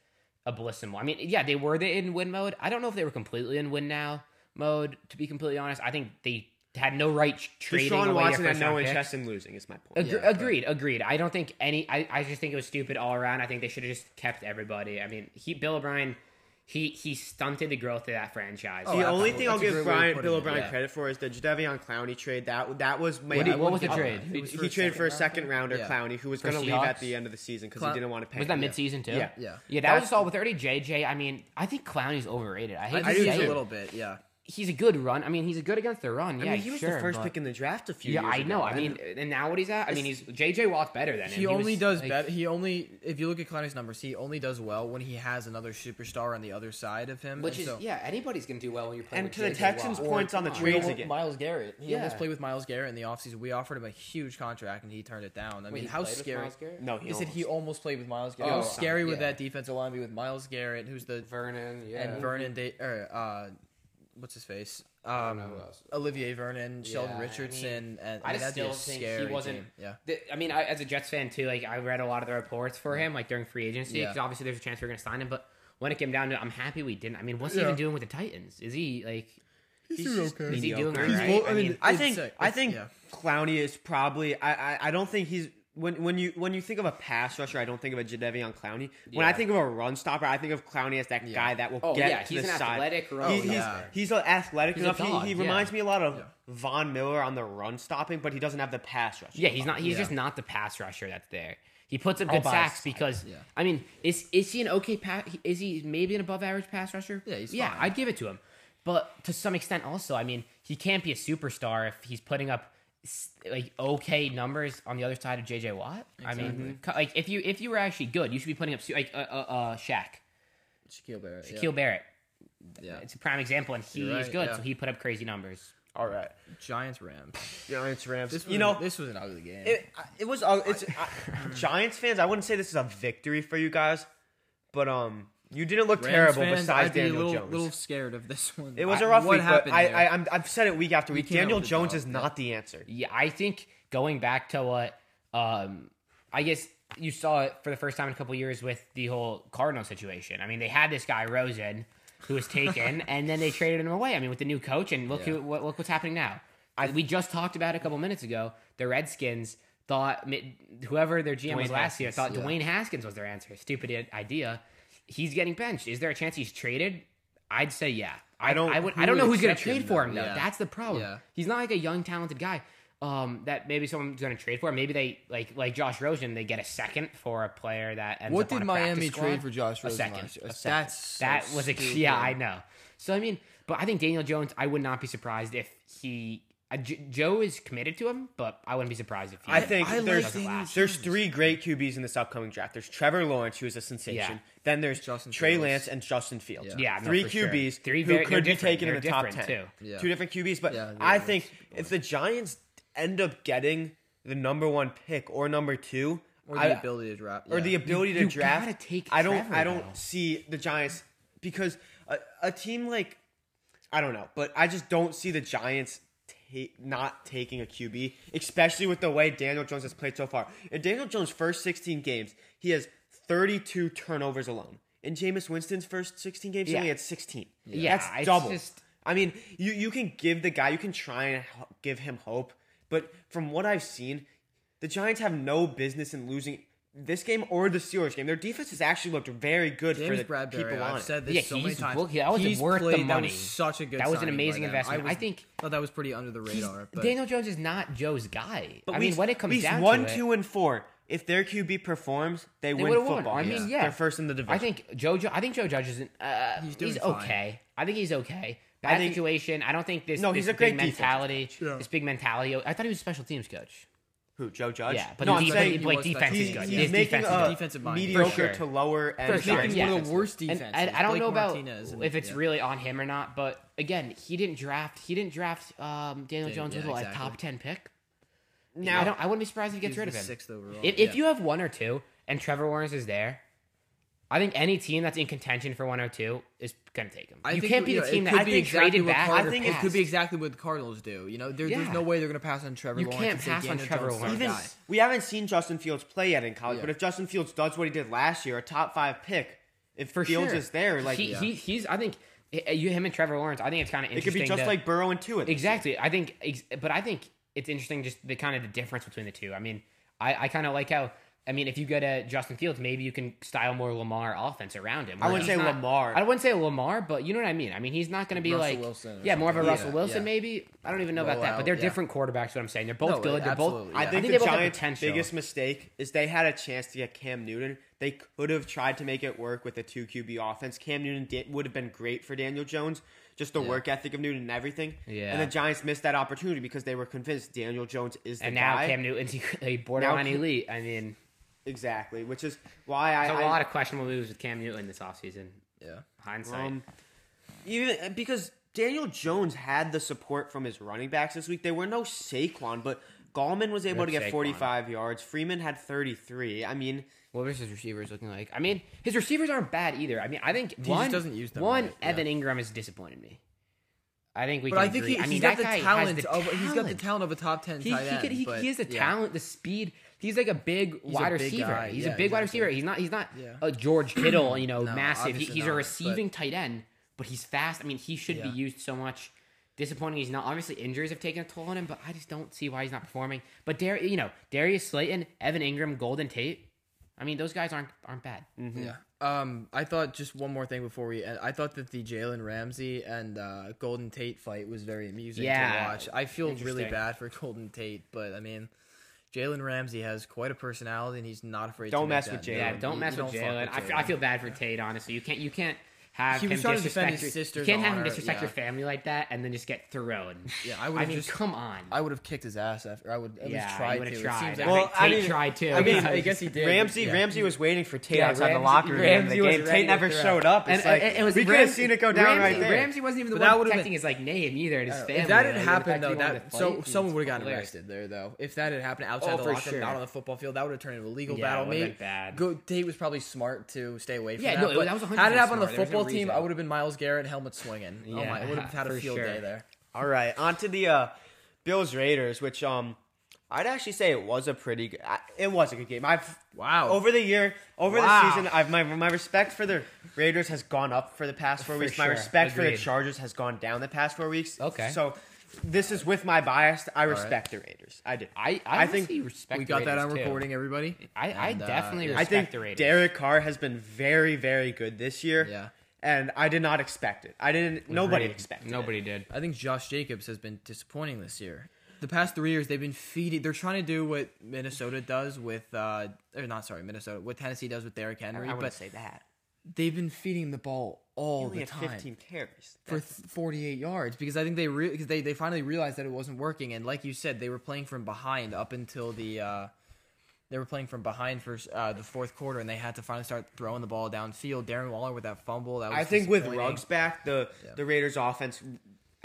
abysmal. I mean, they were in win mode. I don't know if they were completely in win now mode, to be completely honest. I think they had no right trading away. Deshaun Watson had no interest in losing, is my point. Agreed. I don't think I just think it was stupid all around. I think they should have just kept everybody. I mean, Bill O'Brien, He stunted the growth of that franchise. The only thing I'll give Bill O'Brien credit for is the Jadeveon Clowney trade. That was my what was the trade? He traded for a second rounder, Clowney, who was going to leave at the end of the season because he didn't want to pay. Was that midseason too? Yeah. That was just all with already JJ. I mean, I think Clowney's overrated. I hate to say it a little bit. Yeah. He's a good run. I mean, he's good against the run. Yeah, I mean, he was the first pick in the draft a few years ago. Yeah, I know. I mean, and now what he's at? I mean, he's J.J. Watt's better than him. He only does better. He only, if you look at Clowney's numbers, he only does well when he has another superstar on the other side of him. Which is, yeah, anybody's going to do well when you're playing with J.J. Watt. And to the Texans' points on the trades again. Myles Garrett. He almost played with Myles Garrett in the offseason. We offered him a huge contract, and he turned it down. I mean, how scary. No, he said he almost played with Myles Garrett. How scary would that defensive line be with Myles Garrett, who's the Vernon, and Vernon, what's his face? Olivier Vernon, Sheldon Richardson. I mean, and I still think he wasn't. Yeah. I mean, as a Jets fan too, like I read a lot of the reports for him, like during free agency, because obviously there's a chance we're going to sign him. But when it came down to, I'm happy we didn't. I mean, what's he even doing with the Titans? Is he like? He's okay. Is he doing all right? I think Clowney is probably. I don't think he's. When you think of a pass rusher, I don't think of a Jadeveon Clowney. When I think of a run stopper, I think of Clowney as that guy that will get to the side. He's an athletic enough. He reminds me a lot of Von Miller on the run stopping, but he doesn't have the pass rush. Yeah, he's not. He's just not the pass rusher that's there. He puts up good sacks because I mean, is he an okay pass? Is he maybe an above average pass rusher? Yeah, he's fine. I'd give it to him, but to some extent also, I mean, he can't be a superstar if he's putting up like okay numbers on the other side of J.J. Watt. Exactly. I mean, like if you were actually good, you should be putting up like Shaq, Shaquille Barrett. Yeah, it's a prime example, and he's good, so he put up crazy numbers. All right, Giants Rams. This was an ugly game. It was. Giants fans, I wouldn't say this is a victory for you guys, but you didn't look Rams terrible fans, besides I'd be Daniel Jones. I'm a little scared of this one. It was a rough week, but I've said it week after week. Daniel Jones is not the answer. Yeah, I think going back to what, I guess you saw it for the first time in a couple of years with the whole Cardinal situation. I mean, they had this guy, Rosen, who was taken, and then they traded him away. I mean, with the new coach, and look what's happening now. We just talked about it a couple minutes ago, the Redskins thought, whoever their GM was last year, thought Dwayne Haskins was their answer. Stupid idea. He's getting benched. Is there a chance he's traded? I'd say yeah. I don't know who's going to trade for him though. Yeah. That's the problem. Yeah. He's not like a young talented guy. That maybe someone's going to trade for him. Maybe they like Josh Rosen. They get a second for a player that ends up on a practice squad. What did Miami trade for Josh Rosen? A second. I know. So I mean, but I think Daniel Jones. I would not be surprised if he. Joe is committed to him, but I wouldn't be surprised if he... I think there's three great QBs in this upcoming draft. There's Trevor Lawrence, who is a sensation. Yeah. Then there's Trey Lance and Justin Fields. Yeah, three QBs who could be taken in the top 10. Yeah. Two different QBs, but I think if the Giants end up getting the number one pick or number two... Or the ability to draft. Or the ability to draft. You gotta take Trevor, I don't see the Giants... Because a team like... I don't know, but I just don't see the Giants... not taking a QB, especially with the way Daniel Jones has played so far. In Daniel Jones' first 16 games, he has 32 turnovers alone. In Jameis Winston's first 16 games, he only had 16. Yeah, that's double. I mean, you can give the guy, you can try and give him hope, but from what I've seen, the Giants have no business in losing this game or the Steelers game. Their defense has actually looked very good for the people on it. I've said this so many times. That was worth the money. That was such a good signing. That was an amazing investment. I thought that was pretty under the radar. But Daniel Jones is not Joe's guy. But I mean, when it comes down to it... 1, 2, and 4. If their QB performs, they win football. I mean, yeah. They're first in the division. I think Joe Judge isn't... he's okay. I think he's okay. Bad situation. I don't think this... No, he's a great mentality. This big mentality. I thought he was a special teams coach. Who, Joe Judge? Yeah, but defense is good. He's making a mediocre to lower end. He's making one of the worst defenses. And I don't know about if it's really on him or not, but again, he didn't draft Daniel Jones with a top 10 pick. Now, I wouldn't be surprised if he gets rid of him. 6th overall. If you have 1 or 2 and Trevor Lawrence is there, I think any team that's in contention for 1 or 2 is going to take him. You can't be the team that traded back. I think it could be exactly what the Cardinals do. You know, there's no way they're going to pass on Trevor Lawrence. You can't pass on Trevor Lawrence. We haven't seen Justin Fields play yet in college, but if Justin Fields does what he did last year, a top 5 pick, if Fields is there, like he's, I think him and Trevor Lawrence. I think it's kind of interesting. It could be just like Burrow and Tua. Exactly. I think it's interesting just the difference between the two. I mean, I kind of like how I mean, if you go to Justin Fields, maybe you can style more Lamar offense around him. I wouldn't say Lamar. I wouldn't say Lamar, but you know what I mean. I mean, he's not going to be like Wilson, yeah, more of a Russell Wilson maybe. I don't even know about that, but they're different quarterbacks. What I'm saying, they're both good. They're both. Yeah. I think the Giants' biggest mistake is they had a chance to get Cam Newton. They could have tried to make it work with a 2QB offense. Cam Newton would have been great for Daniel Jones. Just the work ethic of Newton and everything. Yeah. And the Giants missed that opportunity because they were convinced Daniel Jones is the guy. And now Cam Newton's a borderline elite. I mean, exactly, which is why I... There's a lot of questionable moves with Cam Newton this offseason. Yeah. Hindsight. Even because Daniel Jones had the support from his running backs this week. There were no Saquon, but Gallman was able to get 45 yards. Freeman had 33. I mean... What was his receivers looking like? I mean, his receivers aren't bad either. I mean, I think he doesn't use them. Evan Ingram has disappointed me. I think we can agree. He's got the talent of a top 10 tight end. He has the talent, the speed. He's like a big wide receiver. He's a big wide receiver. He's not a George Kittle, massive. He's a receiving tight end, but he's fast. I mean, he should be used so much. Disappointing he's not. Obviously, injuries have taken a toll on him, but I just don't see why he's not performing. But Darius Slayton, Evan Ingram, Golden Tate. I mean, those guys aren't bad. Mm-hmm. Yeah. I thought just one more thing before we end. I thought that the Jalen Ramsey and Golden Tate fight was very amusing to watch. I feel really bad for Golden Tate, but I mean, Jalen Ramsey has quite a personality, and he's not afraid. Don't mess with Jalen. Yeah, don't mess with Jalen. I feel bad for Tate. Honestly, you can't have him disrespect his sister. You can't have him disrespect your family like that, and then just get thrown. Yeah, come on. I would have kicked his ass after. I would at least try to. Tried. Well, Tate tried too. I mean, I guess he did. Ramsey was waiting for Tate outside the locker room. Tate never showed up. It's we could have seen it go down right there. Ramsey wasn't even the one protecting his name either, and his family. If that had happened though, so someone would have gotten arrested there though. If that had happened outside the locker room, not on the football field, that would have turned into a legal battle. Maybe Tate was probably smart to stay away from that. Yeah, no, that was 100%. Had it happened on the football team, I would have been Myles Garrett, helmet swinging. Yeah, I would have had a field day there. All right, on to the Bills Raiders, which I'd actually say it was a pretty good. It was a good game. Over the season, my respect for the Raiders has gone up for the past 4 weeks. Sure. My respect for the Chargers has gone down the past 4 weeks. Okay, so this is with my bias. I respect the Raiders. I do. I think respect. We got that on recording, everybody. I definitely respect the Raiders. I think Derek Carr has been very, very good this year. Yeah. And I did not expect it. Nobody did. I think Josh Jacobs has been disappointing this year. The past 3 years, they've been feeding. They're trying to do what Minnesota does with, what Tennessee does with Derrick Henry. I wouldn't say that. They've been feeding the ball all the time. 15 carries for 48 yards because I think they finally realized that it wasn't working. And like you said, they were playing from behind up until they were playing from behind for the fourth quarter, and they had to finally start throwing the ball downfield. Darren Waller with that fumble. That was I think with Ruggs back, the Raiders' offense.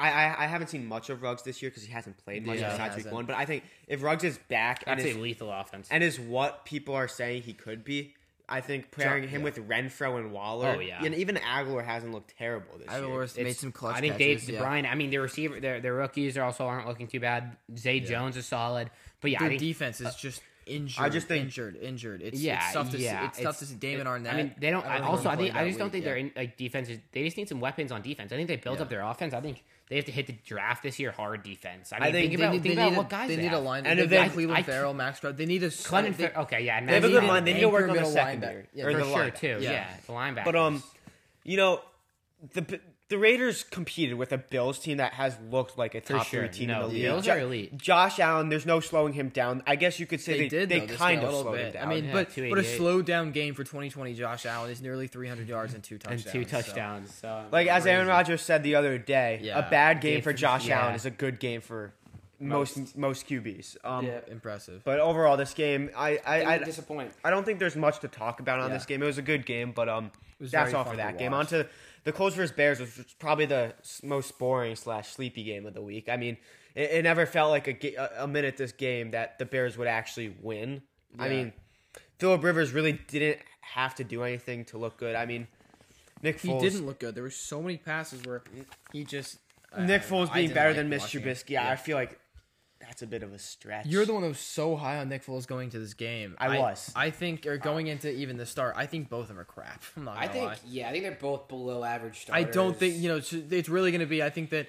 I haven't seen much of Ruggs this year because he hasn't played much besides Week 1. But I think if Ruggs is back, that's a lethal offense, and is what people are saying he could be. I think pairing him with Renfrow and Waller, and even Aguilar hasn't looked terrible this year. Aguilar's made some clutch catches. I think Brian. I mean, their receiver, their rookies aren't looking too bad. Zay Jones is solid, but their defense is just injured. I just think injured. It's tough to see Damon Arnett. I mean, they don't. I just don't think their defense is. They just need some weapons on defense. I think they built up their offense. I think they have to hit the draft this year hard defense. I mean, think about what guys they need. They need a line. And if they Cleveland Farrell, Max Stroud, they need a Cleveland. Okay, yeah, they have a good line. They need to work on the secondary too. Yeah, the linebacker. But the Raiders competed with a Bills team that has looked like a top three team in the league. The Bills are elite. Josh Allen, there's no slowing him down. I guess you could say they kind of slowed him down. I mean, but a slowed down game for 2020 Josh Allen is nearly 300 yards and 2 touchdowns. So like as Aaron Rodgers said the other day, a bad game for Josh Allen is a good game for most QBs. Impressive. But overall, this game, I disappointed. I don't think there's much to talk about on this game. It was a good game, but that's all for that game. On to the Colts vs. Bears was probably the most boring / sleepy game of the week. I mean, it never felt like a minute this game that the Bears would actually win. Yeah. I mean, Phillip Rivers really didn't have to do anything to look good. I mean, Nick Foles... He didn't look good. There were so many passes where he just... Nick Foles being better than Mitch Trubisky, I feel like that's a bit of a stretch. You're the one that was so high on Nick Foles going to this game. I was. I think, or going into even the start, I think both of them are crap. I'm not going to lie. I think they're both below average starters. I don't think, it's really going to be, I think that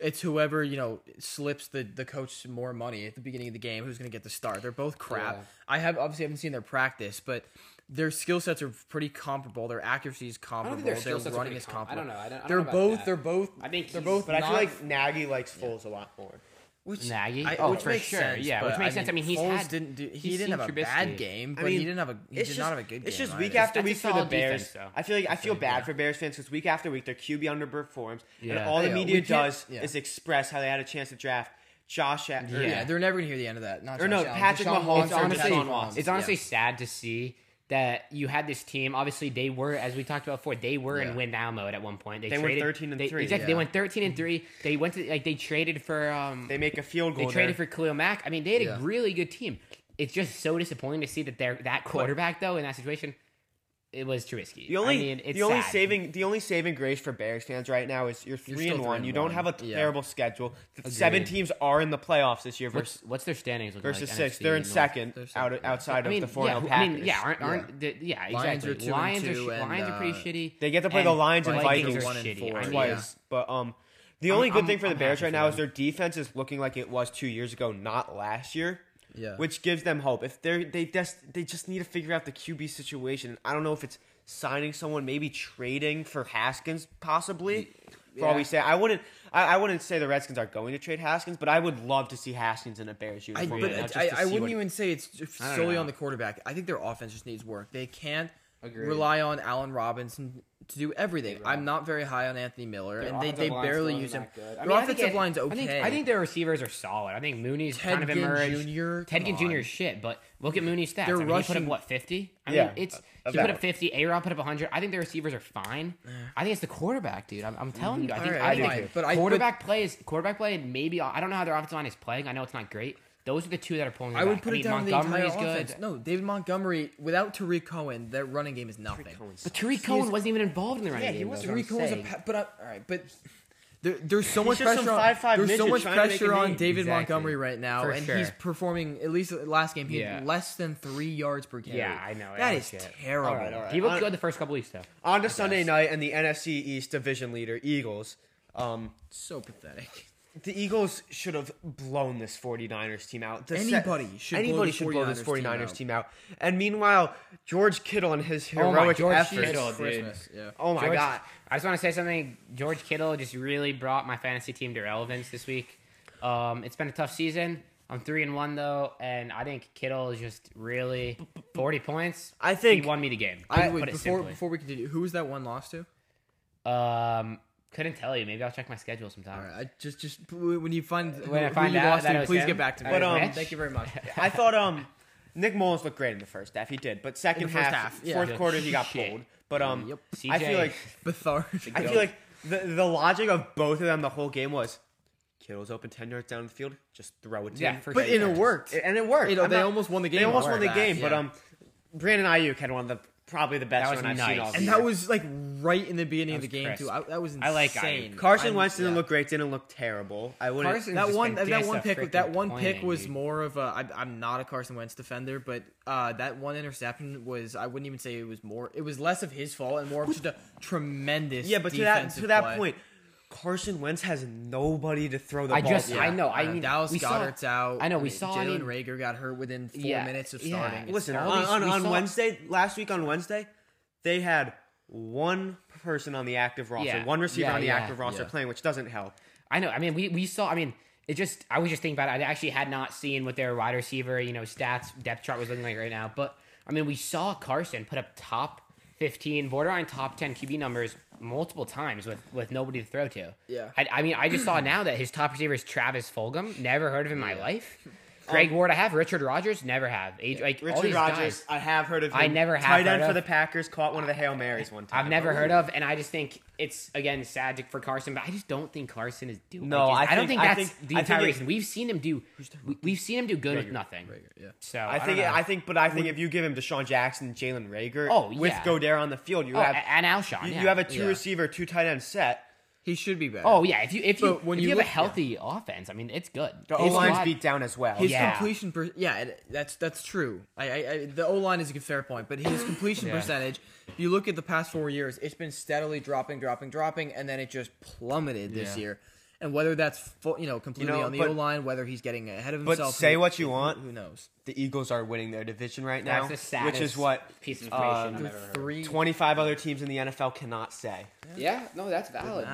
It's whoever, you know, slips the coach more money at the beginning of the game who's going to get the start. They're both crap. Yeah. I haven't seen their practice, but their skill sets are pretty comparable. Their accuracy is comparable. Their running is comparable. I don't know. They're both. I think they're both. But I feel like Nagy likes Foles a lot more. Which makes sense. Yeah, which makes sense. I mean, he didn't have a bad game, but he did not have a good game. It's just week after week for the Bears. I feel bad for Bears fans because week after week their QB underperforms, and all the media does is express how they had a chance to draft Josh Allen. Yeah, they're never gonna hear the end of that. Patrick Mahomes or Deshaun Watson. It's honestly sad to see that you had this team. Obviously, they were, as we talked about before, they were in win now mode at one point. They traded, went 13-3. They went 13-3. They went to they traded for they make a field goal. They traded for Khalil Mack. I mean, they had a really good team. It's just so disappointing to see that that quarterback though in that situation. It was Trubisky. The only saving grace for Bears fans right now is you're 3-1. You don't have a terrible schedule. Agreed. 7 teams are in the playoffs this year. What's their standings? Versus like 6, they're in second, outside of the 4-0 Packers. I mean, exactly. Lions are pretty shitty. They get to play the Lions and Vikings twice. But the only good thing for the Bears right now is their defense is looking like it was 2 years ago, not last year. Yeah. Which gives them hope. If they just need to figure out the QB situation. I don't know if it's signing someone, maybe trading for Haskins, possibly. For all we say, I wouldn't say the Redskins are going to trade Haskins, but I would love to see Haskins in a Bears uniform. I wouldn't even say it's solely on the quarterback. I think their offense just needs work. They can't rely on Allen Robinson to do everything. Right. I'm not very high on Anthony Miller, and they barely use him. Their offensive line's okay. I think their receivers are solid. I think Mooney's kind of emerged. Tedkin Jr. is shit, but look at Mooney's stats. He put up, 50? He put up 50. A-Rob put up 100. I think their receivers are fine. I think it's the quarterback, dude. I'm telling you. I think quarterback play, and maybe, I don't know how their offensive line is playing. I know it's not great. Those are the two that are pulling. I would put it down Montgomery's the entire offense. No, David Montgomery without Tariq Cohen, their running game is nothing. But Tariq Cohen wasn't even involved in the running game. There's so much pressure on David Montgomery right now, and he's performing, at least last game, he had less than 3 yards per carry. Yeah, I know. That is terrible. All right. He looked good the first couple weeks, though. On to Sunday night and the NFC East division leader, Eagles. So pathetic. The Eagles should have blown this 49ers team out. Anybody should blow this 49ers team out. And meanwhile, George Kittle and his heroic efforts. Oh my God. I just want to say something. George Kittle just really brought my fantasy team to relevance this week. It's been a tough season. I'm 3-1 though, and I think Kittle is just really 40 points. I think he won me the game. Before we continue, who was that one loss to? Couldn't tell you. Maybe I'll check my schedule sometime. All right. When I find out, please get back to me. But, thank you very much. I thought Nick Mullins looked great in the first half. He did, but fourth quarter, he got pulled. But CJ, I feel like the logic of both of them the whole game was Kittle's open 10 yards down the field, just throw it to him. But it worked, and it worked. They almost won the game. But Brandon Ayuk had one of the. Probably the best one I've seen all year. And that was like right in the beginning of the game too. That was insane. I like Ayuk. Carson Wentz didn't look great. Didn't look terrible. That one pick was more of a. I'm not a Carson Wentz defender, but that one interception was. I wouldn't even say it was more. It was less of his fault and more of just a tremendous. Yeah, but to that point. Carson Wentz has nobody to throw the ball. Dallas Goedert's out. Jalen Reagor got hurt within 4 minutes of starting. Listen, last week on Wednesday, they had one person on the active roster, one receiver on the active roster playing, which doesn't help. I know. I mean, we saw. I mean, it just. I was just thinking about it. I actually had not seen what their wide receiver, stats depth chart was looking like right now. But I mean, we saw Carson put up top 15, borderline top 10 QB numbers multiple times with nobody to throw to. Yeah. I just saw now that his top receiver is Travis Fulgham. Never heard of him in my life. Greg Ward, I have. Richard Rodgers, never have. Richard Rodgers, I have heard of him. I never have heard of. Tight end for the Packers, caught one of the Hail Marys one time. I've never heard of, and I just think it's, again, sad for Carson, but I just don't think Carson is doing it. No, I don't think that's the entire reason. We've seen him do good with nothing. Reagor, yeah. So, I think if you give him Deshaun Jackson, Jalen Reagor, with Godare on the field, you have a two-receiver, two-tight-end set. He should be better. Oh yeah, if you have a healthy offense, I mean it's good. The O line's beat down as well. His completion, that's true. The O line is a fair point, but his completion percentage, if you look at the past 4 years, it's been steadily dropping, and then it just plummeted this year. And whether that's completely on the O-line, whether he's getting ahead of himself. But say what you want. Who knows? The Eagles are winning their division right now. That's the saddest piece of information I've ever heard. 25 other teams in the NFL cannot say. Yeah, no, that's valid,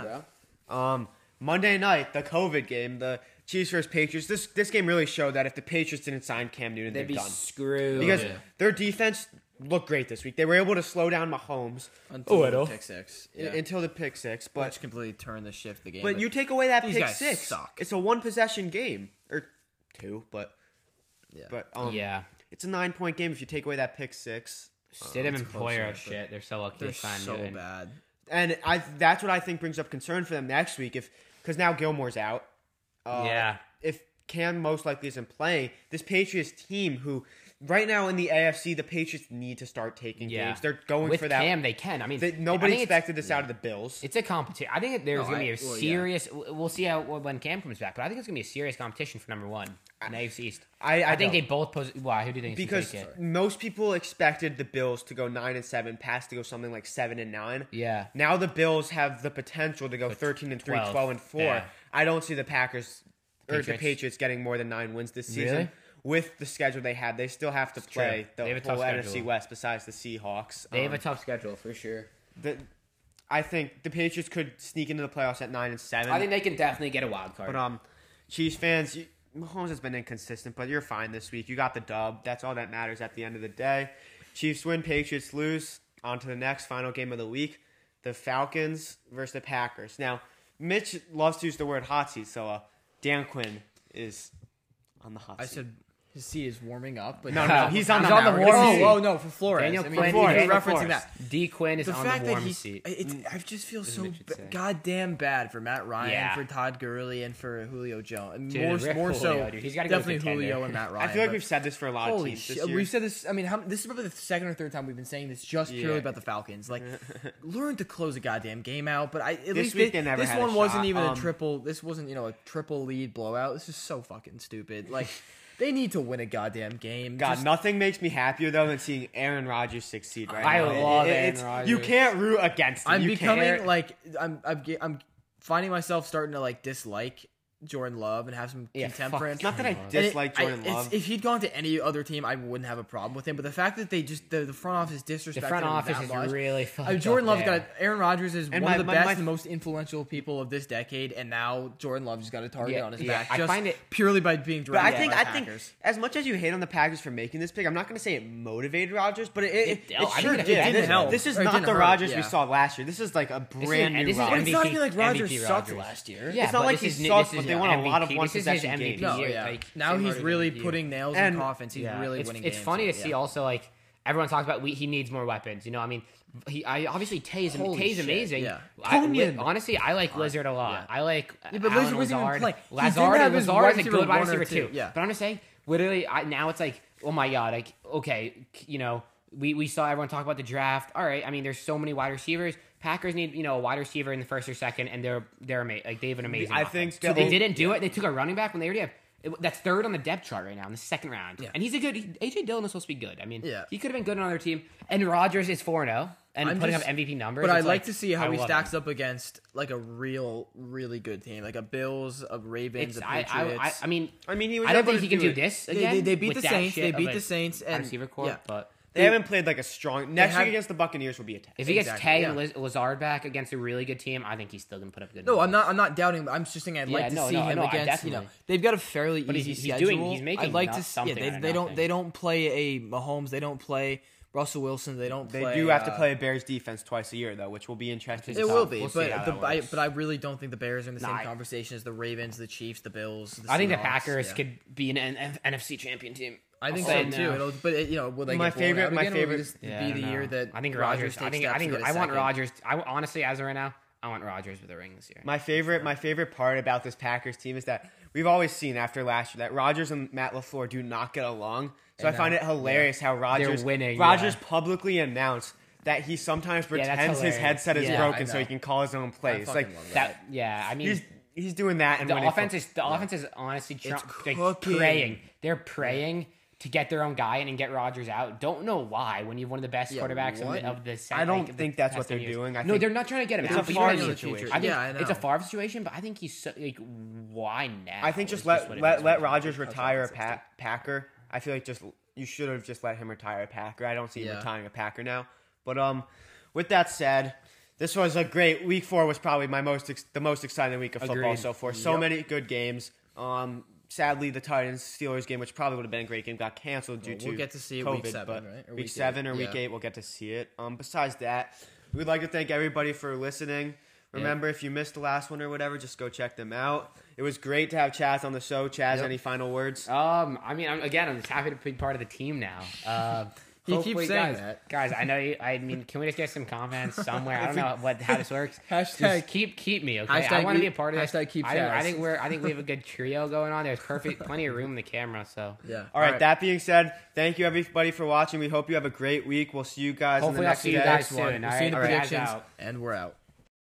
bro. Monday night, the COVID game, the Chiefs versus Patriots. This game really showed that if the Patriots didn't sign Cam Newton, they'd be done. Screwed. Because their defense looked great this week. They were able to slow down Mahomes until the pick six. Yeah. Until the pick six, but which completely turned the shift of the game. But you take away that pick six, suck. It's a one possession game or two, but it's a 9-point game if you take away that pick six. Stidham and Poyer are shit. They're so lucky to sign Newton. They're so bad, and that's what I think brings up concern for them next week because now Gilmore's out. If Cam most likely isn't playing, this Patriots team who. Right now in the AFC, the Patriots need to start taking games. They're going with for that. With Cam, they can. I mean, nobody expected this out of the Bills. It's a competition. I think there's going to be a serious. Yeah. We'll see when Cam comes back, but I think it's going to be a serious competition for number one in the AFC East. I think they both. Why? Who do you think? Because most people expected the Bills to go 9-7, Pats to go something like 7-9. Yeah. Now the Bills have the potential to go 13-3, 12-4. Yeah. I don't see the Patriots getting more than 9 wins this season. Really? With the schedule they had, they still have to play the whole NFC West besides the Seahawks. They have a tough schedule for sure. I think the Patriots could sneak into the playoffs at 9-7. I think they can definitely get a wild card. But Chiefs fans, Mahomes has been inconsistent, but you're fine this week. You got the dub. That's all that matters at the end of the day. Chiefs win, Patriots lose. On to the next final game of the week, the Falcons versus the Packers. Now, Mitch loves to use the word hot seat, so Dan Quinn is on the hot seat. I said. His seat is warming up. But no, he's on the warm seat. Oh, no, for Flores. Daniel Quinn, he's referencing that. D. Quinn is on the warm seat. I just feel so goddamn bad for Matt Ryan, for Todd Gurley, and for Julio Jones. More so, definitely Julio and Matt Ryan. I feel like we've said this for a lot of teams this year. We've said this. I mean, this is probably the second or third time we've been saying this just purely about the Falcons. Like, learn to close a goddamn game out. But at least this one wasn't even a triple. This wasn't, a triple lead blowout. This is so fucking stupid. Like... They need to win a goddamn game. Nothing makes me happier, though, than seeing Aaron Rodgers succeed now. I love Aaron Rodgers. You can't root against him. I'm finding myself starting to, dislike Jordan Love and have some contempt for him. It's not that I dislike Jordan Love. If he'd gone to any other team, I wouldn't have a problem with him. But the fact that they just, the front office disrespected him. The front office is really fucked up. Jordan Love's got, Aaron Rodgers is one of the best and most influential people of this decade. And now Jordan Love's got a target on his back. I find it purely by being directed by the Packers. As much as you hate on the Packers for making this pick, I'm not going to say it motivated Rodgers, but it sure did. It didn't help. This is not the Rodgers we saw last year. This is like a brand new Rodgers. It's not even like Rodgers sucked last year. It's not like he sucked. They won a lot of one possession games. Now he's really putting nails in coffins. He's really winning games. It's funny to see also, everyone talks about he needs more weapons. You know, I mean, obviously Tay's amazing. Yeah. Honestly, I like Lizard a lot. Yeah. I like Alan Lazard. Lazard is a good wide receiver too. Yeah. But I'm just saying, literally, now it's like, oh my God, we saw everyone talk about the draft. All right, I mean, there's so many wide receivers. Packers need, a wide receiver in the first or second, and they have an amazing offense. So they didn't do it. They took a running back when they already have that's third on the depth chart right now in the second round. Yeah. And he's A.J. Dillon is supposed to be good. I mean, he could have been good on another team. And Rodgers is 4-0 and putting up MVP numbers. But I like to see how he stacks up against a real, really good team, like a Bills, a Ravens, a Patriots. I mean, I don't think he can do this again. They beat the Saints. They beat the Saints and receiver core, but. They haven't played a strong... Next week against the Buccaneers will be a test. If he gets Tay and Lazard back against a really good team, I think he's still going to put up good numbers. I'm not doubting. I'm just saying I'd like to see him against... they've got a fairly easy schedule. He's making something. Yeah, they don't play a Mahomes. They don't play Russell Wilson. They do have to play a Bears defense twice a year, though, which will be interesting. It will be, but I really don't think the Bears are in the same conversation as the Ravens, the Chiefs, the Bills. I think the Packers could be an NFC champion team. I think so too. Honestly, as of right now, I want Rodgers with a ring this year. My favorite part about this Packers team is that we've always seen after last year that Rodgers and Matt LaFleur do not get along. So I find it hilarious how Rodgers publicly announced that he sometimes pretends his headset is broken so he can call his own plays. He's doing that. The offense is honestly praying. They're praying to get their own guy in and get Rodgers out. Don't know why when you have one of the best quarterbacks I don't think that's what they're doing. I think they're not trying to get him out. It's a Favre situation. It's a Favre situation, but I think he's so, like, why now? I think just let Rodgers retire a Packer. I feel like you should have just let him retire a Packer. I don't see him retiring a Packer now. But with that said, this was a great week. 4 was probably my the most exciting week of football so far. So many good games. Sadly, the Titans-Steelers game, which probably would have been a great game, got canceled due to COVID. We'll get to see it COVID, week 7, right? Or week 8, we'll get to see it. Besides that, we'd like to thank everybody for listening. Remember, if you missed the last one or whatever, just go check them out. It was great to have Chaz on the show. Chaz, any final words? I'm just happy to be part of the team now. He keeps saying that. Guys, I know you. I mean, can we just get some comments somewhere? I don't know how this works. Hashtag keep me, okay? I want to be a part of this. Hashtag keep Chaz. I think we have a good trio going on. There's plenty of room in the camera, so. Yeah. All right, that being said, thank you everybody for watching. We hope you have a great week. We'll see you guys in the next one. We'll see you in the predictions, and we're out.